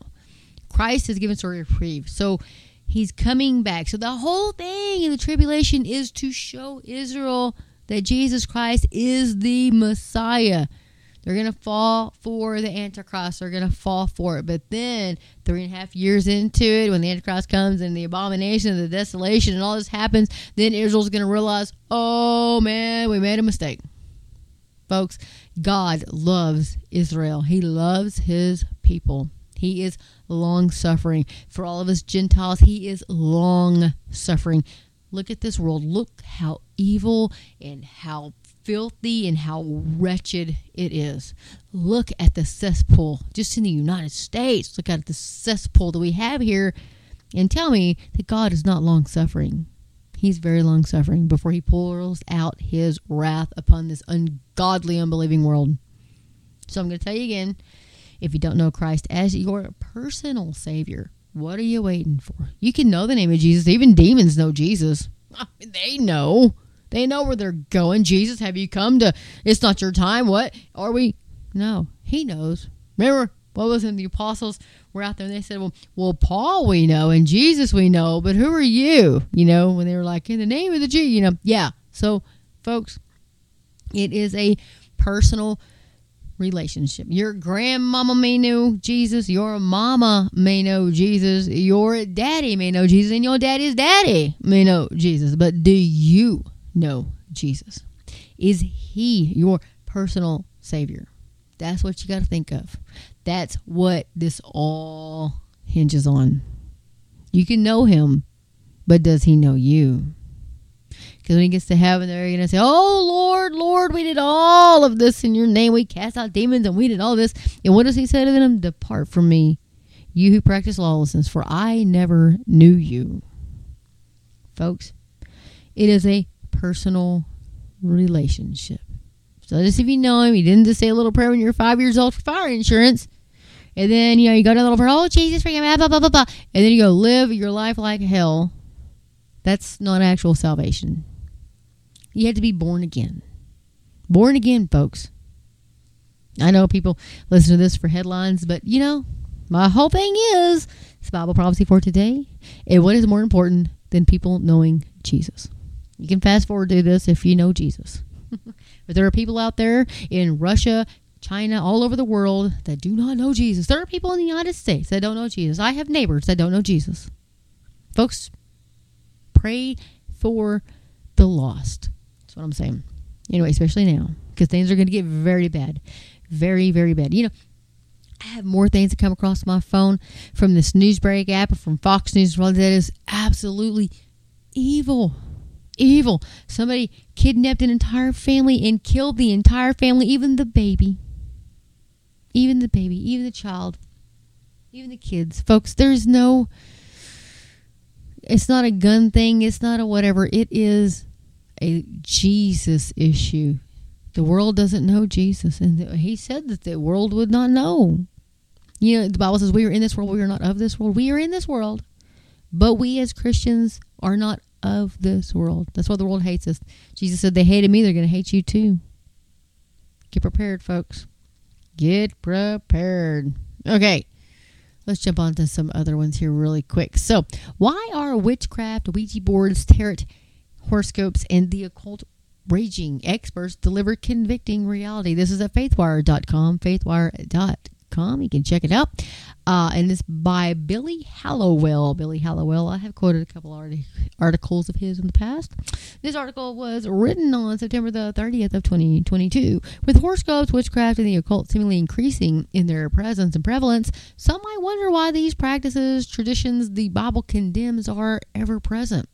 Christ has given us a reprieve. So He's coming back. So the whole thing in the tribulation is to show Israel that Jesus Christ is the Messiah. They're going to fall for the Antichrist. They're going to fall for it. But then three and a half years into it, when the Antichrist comes and the abomination and the desolation and all this happens, then Israel's going to realize, oh man, we made a mistake. Folks, God loves Israel. He loves His people. He is long-suffering. For all of us Gentiles, He is long-suffering. Look at this world. Look how evil and how filthy and how wretched it is. Look at the cesspool just in the United States. Look at the cesspool that we have here, and tell me that God is not long-suffering. He's very long-suffering before He pours out His wrath upon this ungodly, unbelieving world. So I'm going to tell you again, if you don't know Christ as your personal Savior, what are you waiting for? You can know the name of Jesus. Even demons know Jesus. I mean, they know. They know where they're going. Jesus, have you come to, it's not your time. What are we? No, He knows. Remember, what was it? The apostles were out there and they said, well, well, Paul we know and Jesus we know, but who are you? You know, when they were like, in the name of the G, you know. Yeah. So, folks, it is a personal relationship. Your grandmama may know Jesus. Your mama may know Jesus. Your daddy may know Jesus. And your daddy's daddy may know Jesus. But do you know Jesus? Is He your personal Savior? That's what you got to think of. That's what this all hinges on. You can know Him, but does He know you? Because when He gets to heaven, they're going to say, oh, Lord, Lord, we did all of this in Your name. We cast out demons and we did all this. And what does He say to them? Depart from Me, you who practice lawlessness, for I never knew you. Folks, it is a personal relationship. So just if you know Him, you didn't just say a little prayer when you're five years old for fire insurance. And then, you know, you go to a little prayer, oh, Jesus, forgive me, blah, blah, blah, blah. And then you go live your life like hell. That's not actual salvation. You had to be born again. Born again, folks. I know people listen to this for headlines, but you know, my whole thing is, it's Bible prophecy for today. And what is more important than people knowing Jesus? You can fast forward to this if you know Jesus. But there are people out there in Russia, China, all over the world that do not know Jesus. There are people in the United States that don't know Jesus. I have neighbors that don't know Jesus. Folks, pray for the lost. That's what I'm saying. Anyway, especially now, because things are going to get very bad. Very, very bad. You know, I have more things that come across my phone from this Newsbreak app or from Fox News that is absolutely evil. Evil. Somebody kidnapped an entire family and killed the entire family, even the baby. Even the baby, even the child, even the kids. Folks, there's no... It's not a gun thing. It's not a whatever. It is a Jesus issue. The world doesn't know Jesus. And He said that the world would not know. You know, the Bible says we are in this world. We are not of this world. We are in this world. But we as Christians are not of this world. That's why the world hates us. Jesus said, they hated me, they're going to hate you too. Get prepared, folks. Get prepared. Okay. Let's jump on to some other ones here really quick. So, why are witchcraft, Ouija boards, tarot, horoscopes, and the occult raging experts deliver convicting reality? This is at faithwire dot com, faithwire dot com. You can check it out. Uh, and it's by Billy Hallowell. Billy Hallowell, I have quoted a couple art- articles of his in the past. This article was written on September the thirtieth of twenty twenty-two. With horoscopes, witchcraft, and the occult seemingly increasing in their presence and prevalence, some might wonder why these practices, traditions the Bible condemns, are ever present.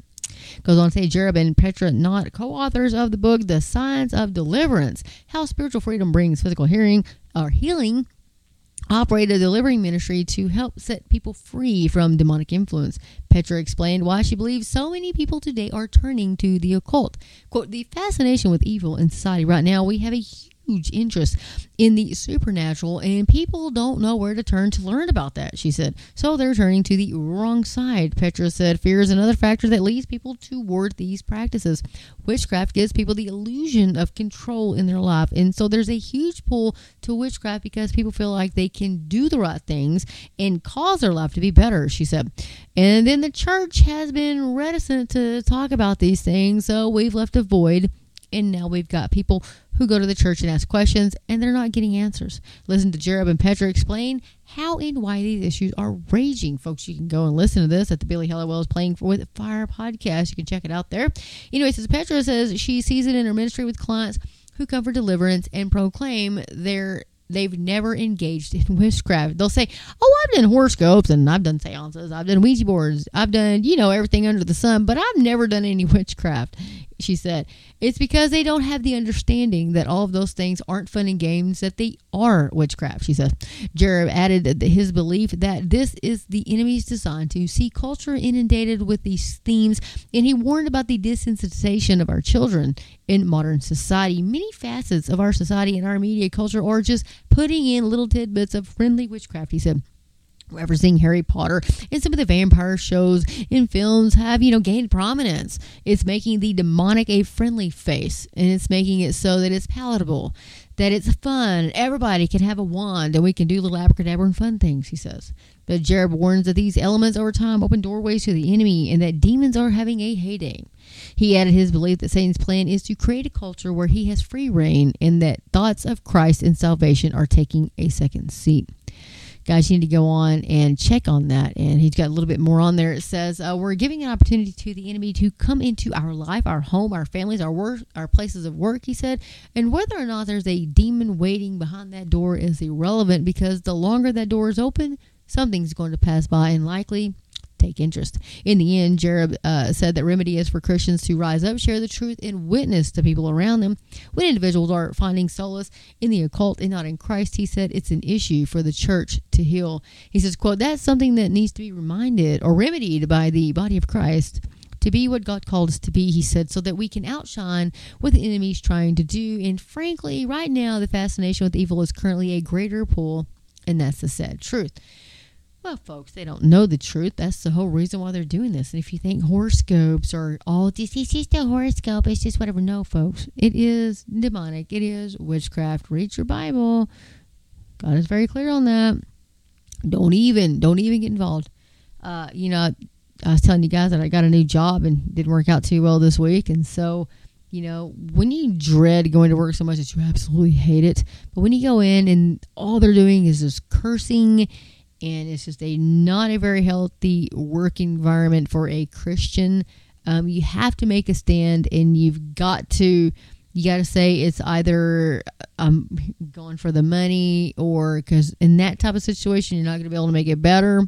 Goes on to say, Jerob and Petra Knott, co-authors of the book, The Signs of Deliverance, How Spiritual Freedom Brings Physical Healing, or Healing, operate a delivering ministry to help set people free from demonic influence. Petra explained why she believes so many people today are turning to the occult. Quote, the fascination with evil in society right now, we have a huge interest in the supernatural, and people don't know where to turn to learn about that, she said. So they're turning to the wrong side, Petra said. Fear is another factor that leads people toward these practices. Witchcraft gives people the illusion of control in their life, and so there's a huge pull to witchcraft because people feel like they can do the right things and cause their life to be better, she said. And then the church has been reticent to talk about these things, so we've left a void. And now we've got people who go to the church and ask questions, and they're not getting answers. Listen to Jerob and Petra explain how and why these issues are raging. Folks, you can go and listen to this at the Billy Hallowell's Playing with Fire podcast. You can check it out there. Anyway, says Petra says she sees it in her ministry with clients who come for deliverance and proclaim their they've never engaged in witchcraft. They'll say, oh, I've done horoscopes, and I've done seances, I've done Ouija boards, I've done, you know, everything under the sun, but I've never done any witchcraft, she said. It's because they don't have the understanding that all of those things aren't fun and games, that they are witchcraft, she says. Jerob added his belief that this is the enemy's design to see culture inundated with these themes, and he warned about the desensitization of our children in modern society. Many facets of our society and our media culture are just putting in little tidbits of friendly witchcraft, he said. Referencing Harry Potter and some of the vampire shows and films have, you know, gained prominence. It's making the demonic a friendly face, and it's making it so that it's palatable, that it's fun. Everybody can have a wand, and we can do little abracadabra and fun things, he says. But Jerob warns that these elements over time open doorways to the enemy, and that demons are having a heyday. He added his belief that Satan's plan is to create a culture where he has free reign, and that thoughts of Christ and salvation are taking a second seat. Guys, you need to go on and check on that. And he's got a little bit more on there. It says, uh, we're giving an opportunity to the enemy to come into our life, our home, our families, our work, our places of work, he said. And whether or not there's a demon waiting behind that door is irrelevant, because the longer that door is open, something's going to pass by and likely take interest. In the end, Jerob uh, said that remedy is for Christians to rise up, share the truth, and witness to people around them. When individuals are finding solace in the occult and not in Christ, he said, it's an issue for the church to heal. He says, quote, that's something that needs to be reminded or remedied by the body of Christ to be what God called us to be, he said, so that we can outshine what the enemy's trying to do. And frankly, right now, the fascination with evil is currently a greater pull, and that's the sad truth. Well, folks, they don't know the truth. That's the whole reason why they're doing this. And if you think horoscopes are all, this is just a horoscope, it's just whatever. No, folks, it is demonic. It is witchcraft. Read your Bible. God is very clear on that. Don't even, don't even get involved. Uh, you know, I was telling you guys that I got a new job and didn't work out too well this week. And so, you know, when you dread going to work so much that you absolutely hate it, but when you go in and all they're doing is just cursing, and it's just a not a very healthy work environment for a Christian. Um, you have to make a stand, and you've got to, you got to say it's either I'm going for the money, or because in that type of situation, you're not going to be able to make it better.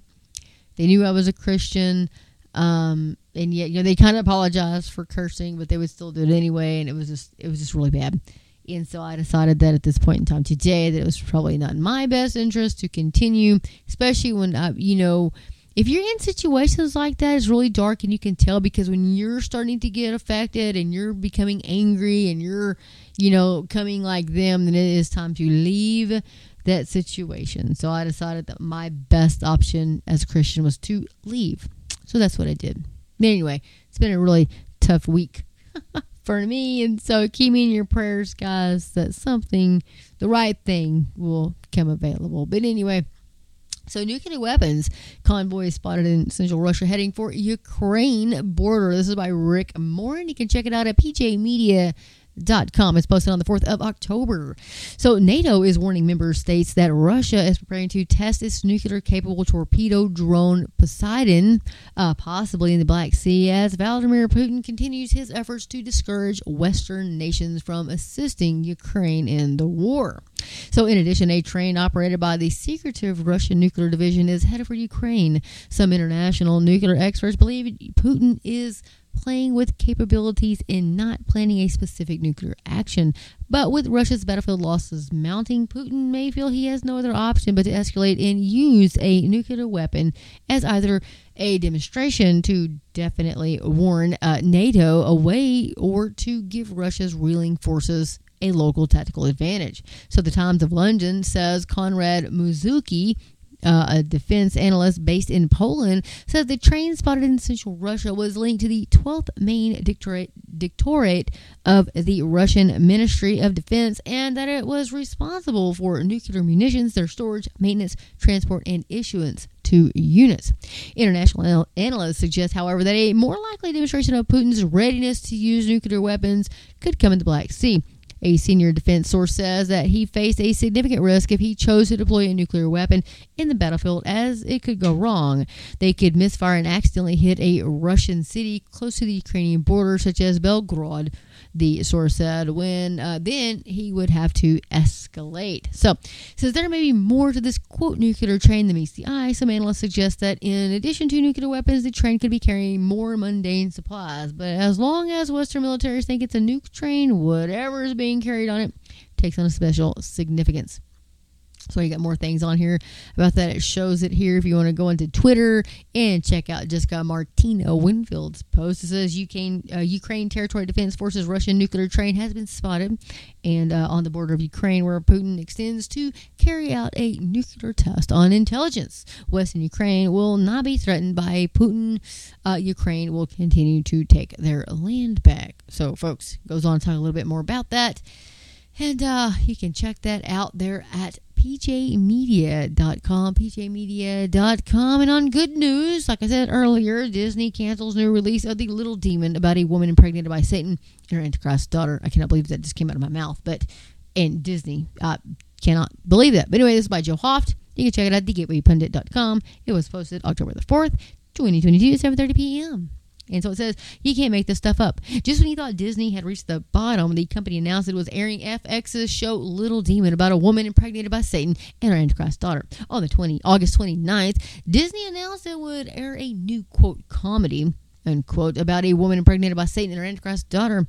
They knew I was a Christian. Um, and yet, you know, they kind of apologized for cursing, but they would still do it anyway. And it was just, it was just really bad. And so I decided that at this point in time today that it was probably not in my best interest to continue, especially when, I, you know, if you're in situations like that, it's really dark, and you can tell, because when you're starting to get affected and you're becoming angry and you're, you know, coming like them, then it is time to leave that situation. So I decided that my best option as a Christian was to leave. So that's what I did. Anyway, it's been a really tough week for me. And so keep me in your prayers, guys, that something, the right thing will come available. But anyway, so nuclear weapons convoy spotted in central Russia heading for Ukraine border. This is by Rick Morin. You can check it out at p j media dot com. It's posted on the fourth of October. So NATO is warning member states that Russia is preparing to test its nuclear-capable torpedo drone Poseidon, uh, possibly in the Black Sea, as Vladimir Putin continues his efforts to discourage Western nations from assisting Ukraine in the war. So in addition, a train operated by the secretive Russian nuclear division is headed for Ukraine. Some international nuclear experts believe Putin is playing with capabilities and not planning a specific nuclear action. But with Russia's battlefield losses mounting, Putin may feel he has no other option but to escalate and use a nuclear weapon as either a demonstration to definitely warn uh, NATO away or to give Russia's reeling forces a local tactical advantage. So the Times of London says Konrad Muzuki, Uh, a defense analyst based in Poland, says the train spotted in central Russia was linked to the twelfth main dictorate, dictorate of the Russian Ministry of Defense, and that it was responsible for nuclear munitions, their storage, maintenance, transport, and issuance to units. International analysts suggest, however, that a more likely demonstration of Putin's readiness to use nuclear weapons could come in the Black Sea. A senior defense source says that he faced a significant risk if he chose to deploy a nuclear weapon in the battlefield, as it could go wrong. They could misfire and accidentally hit a Russian city close to the Ukrainian border, such as Belgorod, the source said. When uh, then he would have to escalate. So, since there may be more to this, quote, nuclear train than meets the eye, some analysts suggest that in addition to nuclear weapons, the train could be carrying more mundane supplies. But as long as Western militaries think it's a nuke train, whatever is being carried on it takes on a special significance. So you got more things on here about that. It shows it here if you want to go into Twitter and check out Jessica Martina Winfield's post. It says Ukraine, uh, Ukraine Territory Defense Forces Russian nuclear train has been spotted and uh, on the border of Ukraine, where Putin extends to carry out a nuclear test on intelligence. Western Ukraine will not be threatened by Putin. Uh, Ukraine will continue to take their land back. So folks, goes on to talk a little bit more about that. And uh, you can check that out there at p j media dot com, p j media dot com. And on good news, like I said earlier, Disney cancels new release of The Little Demon, about a woman impregnated by Satan and her Antichrist daughter. I cannot believe that just came out of my mouth, but in Disney, I cannot believe that. But anyway, this is by Joe Hoft. You can check it out at the gateway pundit dot com. It was posted October the fourth, twenty twenty-two, at seven thirty p.m. And so it says, you can't make this stuff up. Just when you thought Disney had reached the bottom, the company announced it was airing F X's show Little Demon, about a woman impregnated by Satan and her Antichrist daughter. On the twentieth, August twenty-ninth, Disney announced it would air a new, quote, comedy, unquote, about a woman impregnated by Satan and her Antichrist daughter.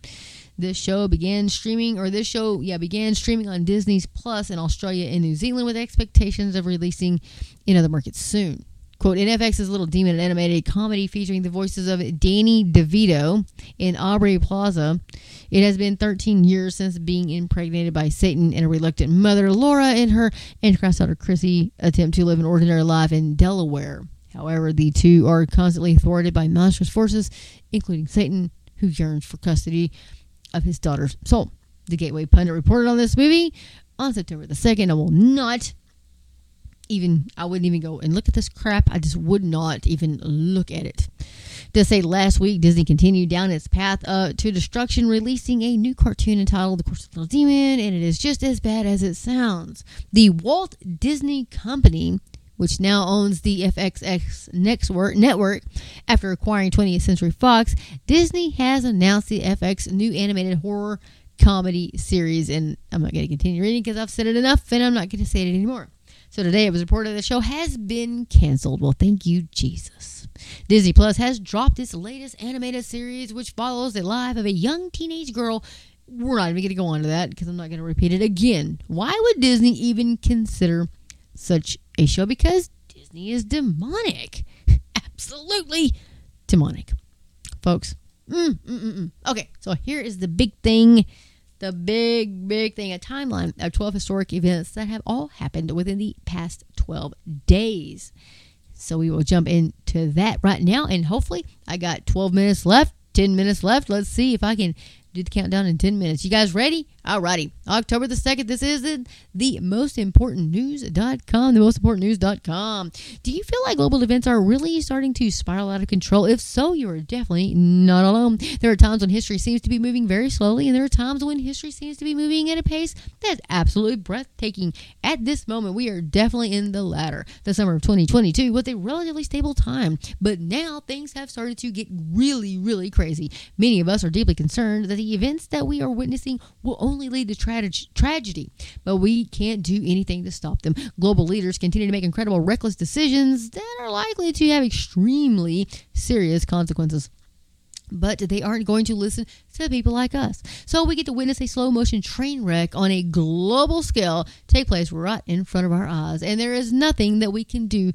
This show began streaming, or this show, yeah, began streaming on Disney's Plus in Australia and New Zealand, with expectations of releasing in other markets soon. Quote, in F X's Little Demon, an animated comedy featuring the voices of Danny DeVito and Aubrey Plaza, it has been thirteen years since being impregnated by Satan and a reluctant mother, Laura, and her Antichrist daughter, Chrissy, attempt to live an ordinary life in Delaware. However, the two are constantly thwarted by monstrous forces, including Satan, who yearns for custody of his daughter's soul. The Gateway Pundit reported on this movie on September the second. I will not... Even I wouldn't even go and look at this crap. I just would not even look at it. To say last week, Disney continued down its path uh, to destruction, releasing a new cartoon entitled The Course of the Little Demon, and it is just as bad as it sounds. The Walt Disney Company, which now owns the F X X network after acquiring twentieth century fox, Disney has announced the F X new animated horror comedy series, and I'm not going to continue reading because I've said it enough, and I'm not going to say it anymore. So today it was reported the show has been canceled. Well, thank you, Jesus. Disney Plus has dropped its latest animated series, which follows the life of a young teenage girl. We're not even going to go on to that because I'm not going to repeat it again. Why would Disney even consider such a show? Because Disney is demonic. Absolutely demonic. Folks. Mm, mm, mm, mm. Okay, so here is the big thing. The big, big thing, a timeline of twelve historic events that have all happened within the past twelve days. So we will jump into that right now. And hopefully I got twelve minutes left ten minutes left. Let's see if I can do the countdown in ten minutes. You guys ready? All righty. October the second, this is the, the most important news dot com, the most important news dot com. Do you feel like global events are really starting to spiral out of control? If so, you are definitely not alone. There are times when history seems to be moving very slowly, and there are times when history seems to be moving at a pace that's absolutely breathtaking. At this moment, we are definitely in the latter, the summer of twenty twenty-two, with a relatively stable time. But now things have started to get really, really crazy. Many of us are deeply concerned that the events that we are witnessing will only lead to tra- tragedy, but we can't do anything to stop them. Global leaders continue to make incredible, reckless decisions that are likely to have extremely serious consequences. But they aren't going to listen to people like us. So we get to witness a slow motion train wreck on a global scale take place right in front of our eyes. And there is nothing that we can do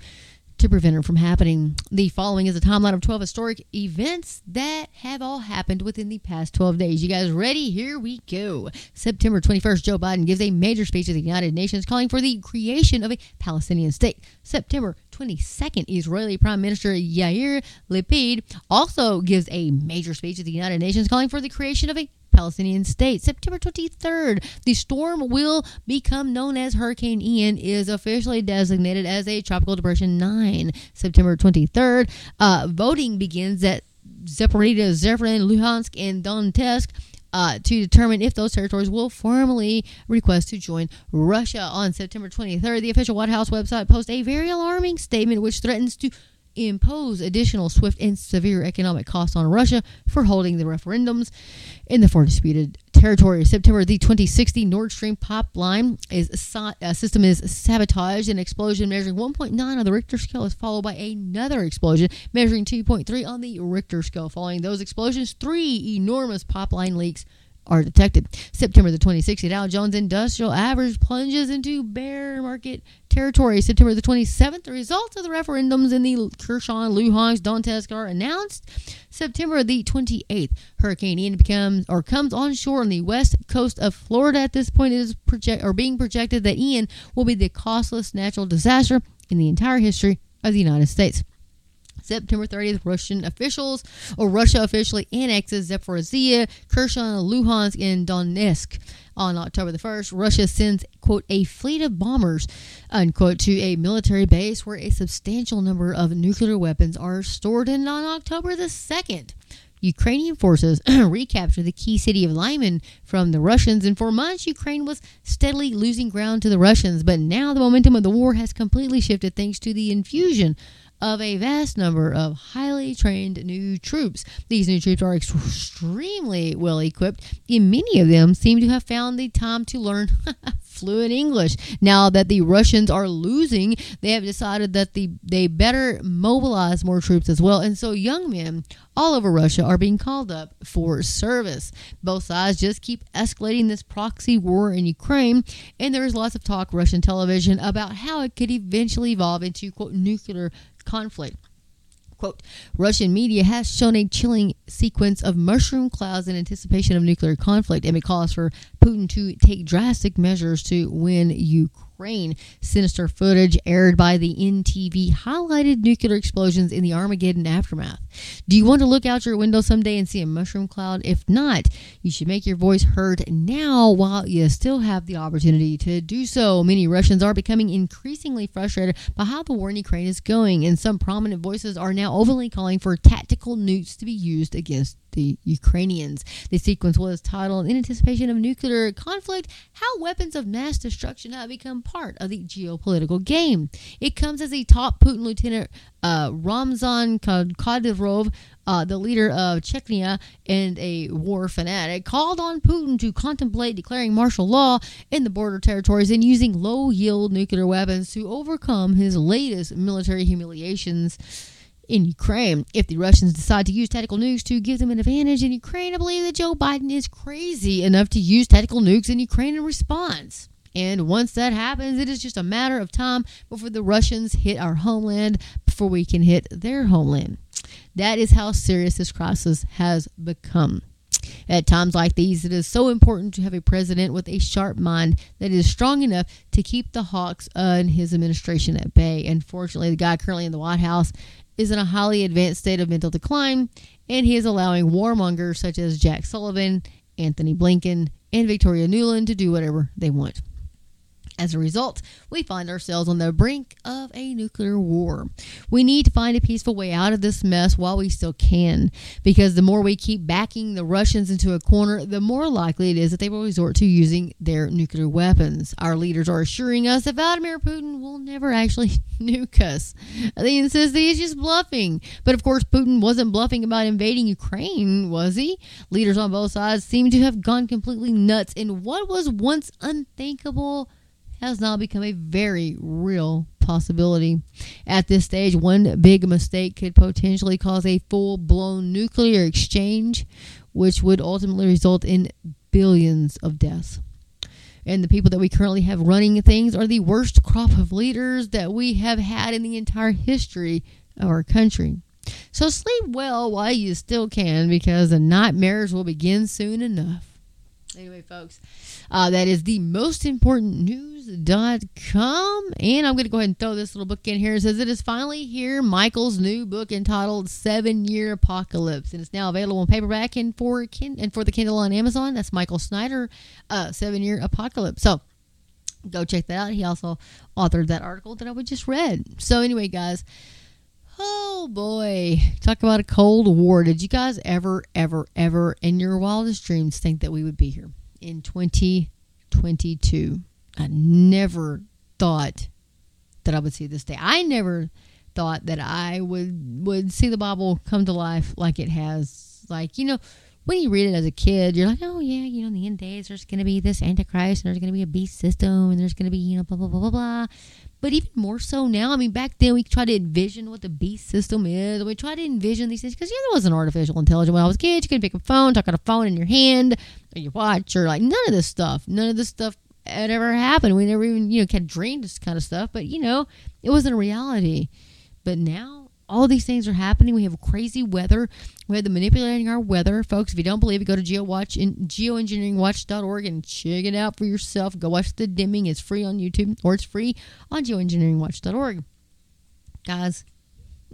to prevent it from happening. The following is a timeline of twelve historic events that have all happened within the past twelve days. You guys ready? Here we go. September twenty-first, Joe Biden gives a major speech at the United Nations calling for the creation of a Palestinian state. September twenty-second, Israeli Prime Minister Yair Lapid also gives a major speech at the United Nations calling for the creation of a Palestinian state. September twenty-third, the storm will become known as Hurricane Ian is officially designated as a Tropical Depression nine. September twenty-third, uh, voting begins at Zaporizhzhia, Zhevan, Luhansk, and Donetsk uh, to determine if those territories will formally request to join Russia. On September twenty-third, the official White House website posts a very alarming statement which threatens to impose additional swift and severe economic costs on Russia for holding the referendums in the four disputed territories. September the twenty-sixth, the Nord Stream pipeline is uh, system is sabotaged. An explosion measuring one point nine on the Richter scale is followed by another explosion measuring two point three on the Richter scale. Following those explosions, three enormous pipeline leaks are detected. September the twenty-sixth, the Dow Jones Industrial Average plunges into bear market territory. September the twenty-seventh, the results of the referendums in the Kherson, Luhansk, Donetsk are announced. September the twenty-eighth, Hurricane Ian becomes or comes onshore on the west coast of Florida. At this point, it is project or being projected that Ian will be the costless natural disaster in the entire history of the United States. September thirtieth, Russian officials, or Russia officially annexes Zaporizhzhia, Kherson, Luhansk, and Donetsk. On October the first, Russia sends, quote, a fleet of bombers, unquote, to a military base where a substantial number of nuclear weapons are stored. And on October the second, Ukrainian forces recaptured the key city of Lyman from the Russians, and for months Ukraine was steadily losing ground to the Russians. But now the momentum of the war has completely shifted thanks to the infusion of a vast number of highly trained new troops. These new troops are extremely well equipped, and many of them seem to have found the time to learn fluent English. Now that the Russians are losing, they have decided that the they better mobilize more troops as well, and so young men all over Russia are being called up for service. Both sides just keep escalating this proxy war in Ukraine, and there is lots of talk on Russian television about how it could eventually evolve into, quote, nuclear conflict. Quote, Russian media has shown a chilling sequence of mushroom clouds in anticipation of nuclear conflict, and it calls for Putin to take drastic measures to win Ukraine. Sinister footage aired by the N T V highlighted nuclear explosions in the Armageddon aftermath. Do you want to look out your window someday and see a mushroom cloud? If not, you should make your voice heard now while you still have the opportunity to do so. Many Russians are becoming increasingly frustrated by how the war in Ukraine is going, and some prominent voices are now openly calling for tactical nukes to be used against the Ukrainians. The sequence was titled, In Anticipation of Nuclear Conflict, How Weapons of Mass Destruction Have Become Part of the Geopolitical Game. It comes as a top Putin Lieutenant uh, Ramzan Kadyrov, uh, the leader of Chechnya and a war fanatic, called on Putin to contemplate declaring martial law in the border territories and using low-yield nuclear weapons to overcome his latest military humiliations in Ukraine. If the Russians decide to use tactical nukes to give them an advantage in Ukraine, I believe that Joe Biden is crazy enough to use tactical nukes in Ukraine in response. And once that happens, it is just a matter of time before the Russians hit our homeland, before we can hit their homeland. That is how serious this crisis has become. At times like these, it is so important to have a president with a sharp mind that is strong enough to keep the hawks and his administration at bay. Unfortunately, the guy currently in the White House is in a highly advanced state of mental decline, and he is allowing warmongers such as Jack Sullivan, Anthony Blinken, and Victoria Nuland to do whatever they want. As a result, we find ourselves on the brink of a nuclear war. We need to find a peaceful way out of this mess while we still can, because the more we keep backing the Russians into a corner, the more likely it is that they will resort to using their nuclear weapons. Our leaders are assuring us that Vladimir Putin will never actually nuke us. They insist that he's just bluffing. But of course, Putin wasn't bluffing about invading Ukraine, was he? Leaders on both sides seem to have gone completely nuts in what was once unthinkable has now become a very real possibility. At this stage, one big mistake could potentially cause a full-blown nuclear exchange, which would ultimately result in billions of deaths. And the people that we currently have running things are the worst crop of leaders that we have had in the entire history of our country. So sleep well while you still can, because the nightmares will begin soon enough. Anyway, folks, uh, that is the most important news dot com. And I'm going to go ahead and throw this little book in here. It says, it is finally here, Michael's new book entitled Seven Year Apocalypse. And it's now available in paperback and for, kin- and for the Kindle on Amazon. That's Michael Snyder, uh, Seven Year Apocalypse. So go check that out. He also authored that article that I would just read. So anyway, guys. Oh boy, talk about a cold war. Did you guys ever, ever, ever in your wildest dreams think that we would be here in twenty twenty-two? I never thought that I would see this day. I never thought that I would would see the Bible come to life like it has. Like, you know, when you read it as a kid, you're like, oh yeah, you know, in the end days there's going to be this Antichrist and there's going to be a beast system and there's going to be, you know, blah, blah, blah, blah, blah. But even more so now, I mean, back then we tried to envision what the beast system is. And we tried to envision these things because, yeah, there wasn't artificial intelligence when I was a kid. You couldn't pick up a phone, talk on a phone in your hand or your watch or like none of this stuff. None of this stuff had ever happened. We never even, you know, kind of dreamed this kind of stuff. But, you know, it wasn't a reality. But now all these things are happening. We have crazy weather. We have the manipulating our weather. Folks, if you don't believe it, go to GeoWatch and geoengineering watch dot org and check it out for yourself. Go watch The Dimming. It's free on YouTube, or it's free on geoengineering watch dot org. Guys,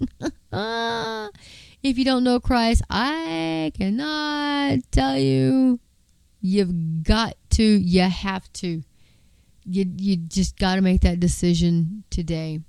if you don't know Christ, I cannot tell you. You've got to. You have to. You, you just got to make that decision today.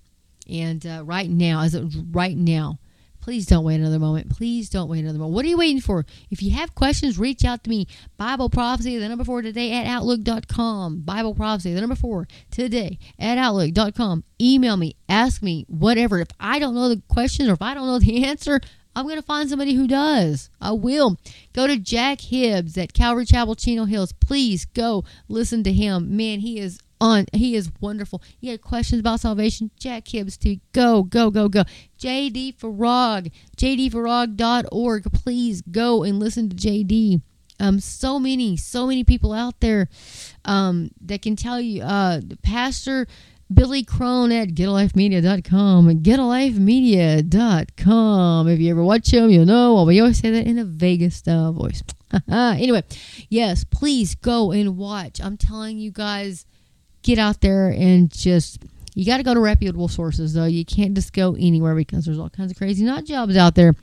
And uh, right now, as it, right now, please don't wait another moment. Please don't wait another moment. What are you waiting for? If you have questions, reach out to me. Bible Prophecy, the number four today at outlook dot com. Bible Prophecy, the number four today at outlook dot com. Email me. Ask me whatever. If I don't know the question or if I don't know the answer, I'm going to find somebody who does. I will. Go to Jack Hibbs at Calvary Chapel, Chino Hills. Please go listen to him. Man, he is on. He is wonderful. You had questions about salvation? Jack Hibbs, too. Go, go, go, go. J D Farag, j d farag dot org. Please go and listen to J D. Um, so many, so many people out there um, that can tell you. Uh, Pastor Billy Crone at get a life media dot com and get a life media dot com. If you ever watch him, you'll know. We always say that in a Vegas style voice. Anyway, yes, please go and watch. I'm telling you guys, get out there and just, you got to go to reputable sources though. You can't just go anywhere because there's all kinds of crazy nut jobs out there.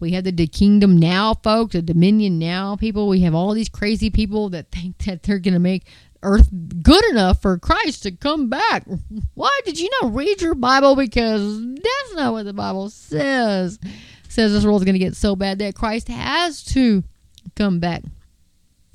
We have the, the Kingdom Now folks, the Dominion Now people. We have all these crazy people that think that they're going to make Earth good enough for Christ to come back. Why did you not read your Bible? Because that's not what the Bible says. It says this world is going to get so bad that Christ has to come back.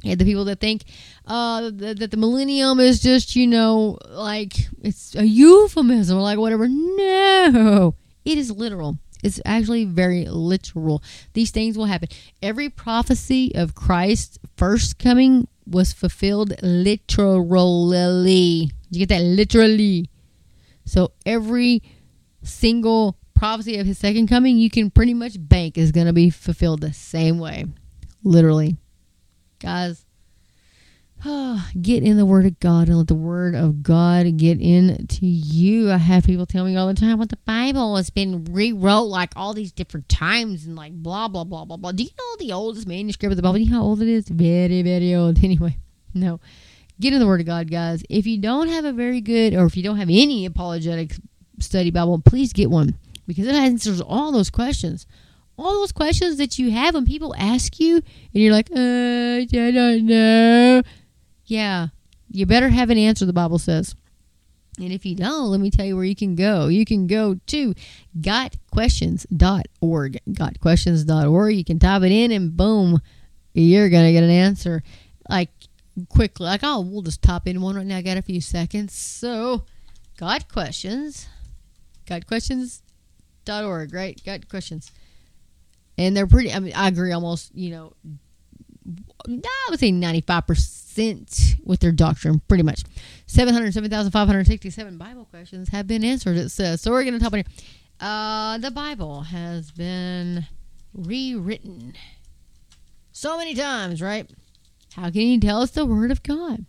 And the people that think uh, that, that the millennium is just, you know, like it's a euphemism, like whatever. No, it is literal. It's actually very literal. These things will happen. Every prophecy of Christ's first coming was fulfilled literally. Did you get that? Literally. So every single prophecy of his second coming, you can pretty much bank is going to be fulfilled the same way. Literally. Guys, Get in the Word of God and let the Word of God get into you. I have people tell me all the time, what the Bible has been rewrote like all these different times and like blah, blah, blah, blah, blah. Do you know the oldest manuscript of the Bible? Do you know how old it is? Very, very old. Anyway, no. Get in the Word of God, guys. If you don't have a very good, or if you don't have any apologetic study Bible, please get one, because it answers all those questions. All those questions that you have when people ask you and you're like, uh, I don't know. Yeah, you better have an answer, the Bible says. And if you don't, let me tell you where you can go. You can go to got questions dot org. got questions dot org. You can type it in and boom, you're going to get an answer. Like, quickly. Like, oh, we'll just type in one right now. I got a few seconds. So, got questions. got questions dot org, right? Got questions. And they're pretty, I mean, I agree almost, you know, I would say ninety-five percent with their doctrine, pretty much. seven hundred seven thousand five hundred sixty-seven Bible questions have been answered, it says. So we're going to talk about it. Uh, the Bible has been rewritten so many times, right? How can you tell us the Word of God?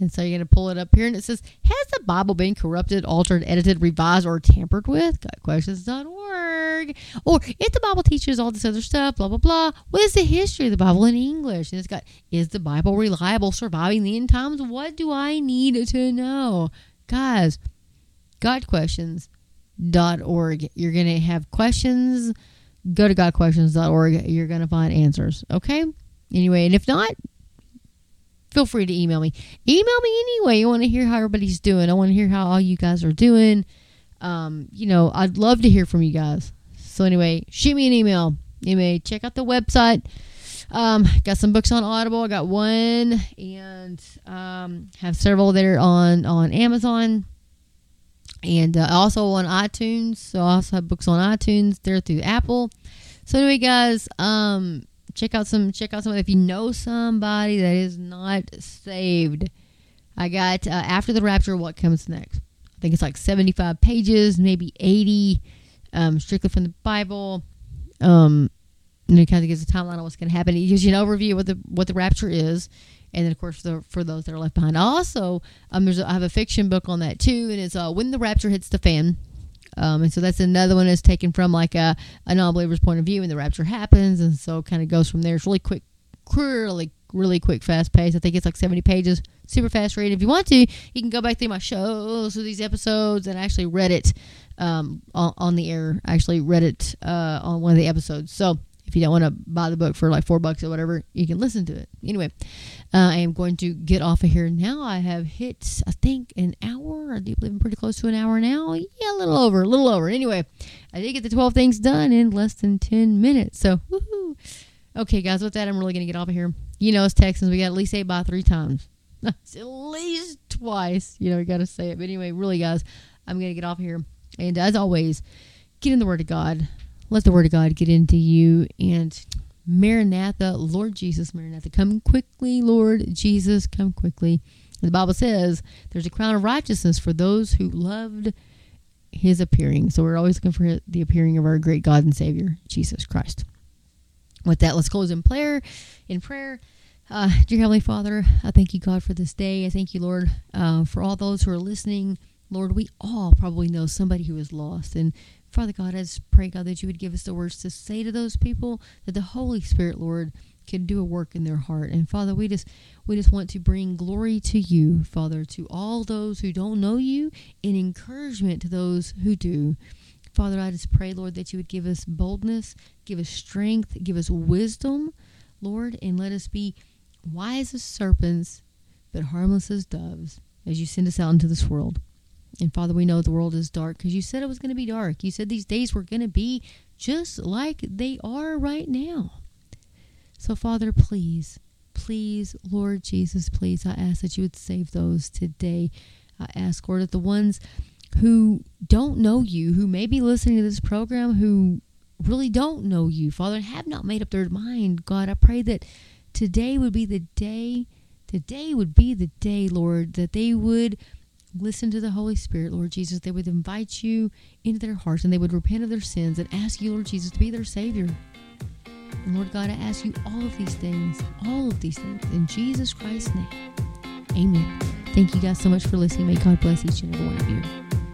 And so you're going to pull it up here, and it says, has the Bible been corrupted, altered, edited, revised, or tampered with? got questions dot org. Or if the Bible teaches all this other stuff, blah, blah, blah, what is the history of the Bible in English? And it's got, is the Bible reliable, surviving the end times? What do I need to know? Guys, got questions dot org. You're going to have questions. Go to got questions dot org. You're going to find answers, okay? Anyway, and if not, feel free to email me. Email me anyway. You want to hear how everybody's doing. I want to hear how all you guys are doing. Um, you know, I'd love to hear from you guys. So anyway, shoot me an email. Anyway, check out the website. Um, got some books on Audible. I got one and um, have several there on, on Amazon. And uh, also on iTunes. So I also have books on iTunes. They're through Apple. So anyway, guys, um... Check out some, check out some, if you know somebody that is not saved. I got, uh, After the Rapture, What Comes Next. I think it's like seventy-five pages, maybe eighty, um, strictly from the Bible. Um, and it kind of gives a timeline on what's going to happen. It gives you an overview of what the, what the rapture is. And then, of course, the, for those that are left behind. Also, um, there's a, I have a fiction book on that too. And it's uh, When the Rapture Hits the Fan. Um, and so that's another one that's taken from like a, a non-believer's point of view, and the rapture happens, and so kind of goes from there. It's really quick, really, really quick, fast paced. I think it's like seventy pages, super fast read. If you want to, you can go back through my shows, through these episodes, and I actually read it um, on, on the air. I actually read it uh, on one of the episodes. So if you don't want to buy the book for like four bucks or whatever, you can listen to it. Anyway, uh, I am going to get off of here now. I have hit, I think, an hour. I do believe I'm pretty close to an hour now. Yeah, a little over, a little over. Anyway, I did get the twelve things done in less than ten minutes. So, woohoo. Okay, guys, with that, I'm really going to get off of here. You know, as Texans, we got at least say bye three times. at least twice. You know, we got to say it. But anyway, really, guys, I'm going to get off of here. And as always, get in the Word of God. Let the Word of God get into you, and Maranatha, Lord Jesus, Maranatha, come quickly, Lord Jesus, come quickly. The Bible says there's a crown of righteousness for those who loved his appearing. So we're always looking for the appearing of our great God and Savior, Jesus Christ. With that, let's close in prayer. In prayer. Uh, dear Heavenly Father, I thank you, God, for this day. I thank you, Lord, uh, for all those who are listening. Lord, we all probably know somebody who is lost, and Father God, I just pray, God, that you would give us the words to say to those people, that the Holy Spirit, Lord, can do a work in their heart. And Father, we just we just want to bring glory to you, Father, to all those who don't know you, and encouragement to those who do. Father, I just pray, Lord, that you would give us boldness, give us strength, give us wisdom, Lord, and let us be wise as serpents, but harmless as doves, as you send us out into this world. And Father, we know the world is dark because you said it was going to be dark. You said these days were going to be just like they are right now. So Father, please, please, Lord Jesus, please, I ask that you would save those today. I ask, Lord, that the ones who don't know you, who may be listening to this program, who really don't know you, Father, and have not made up their mind, God, I pray that today would be the day, today would be the day, Lord, that they would listen to the Holy Spirit, Lord Jesus. They would invite you into their hearts, and they would repent of their sins and ask you, Lord Jesus, to be their Savior. And Lord God, I ask you all of these things, all of these things, in Jesus Christ's name. Amen. Thank you guys so much for listening. May God bless each and every one of you.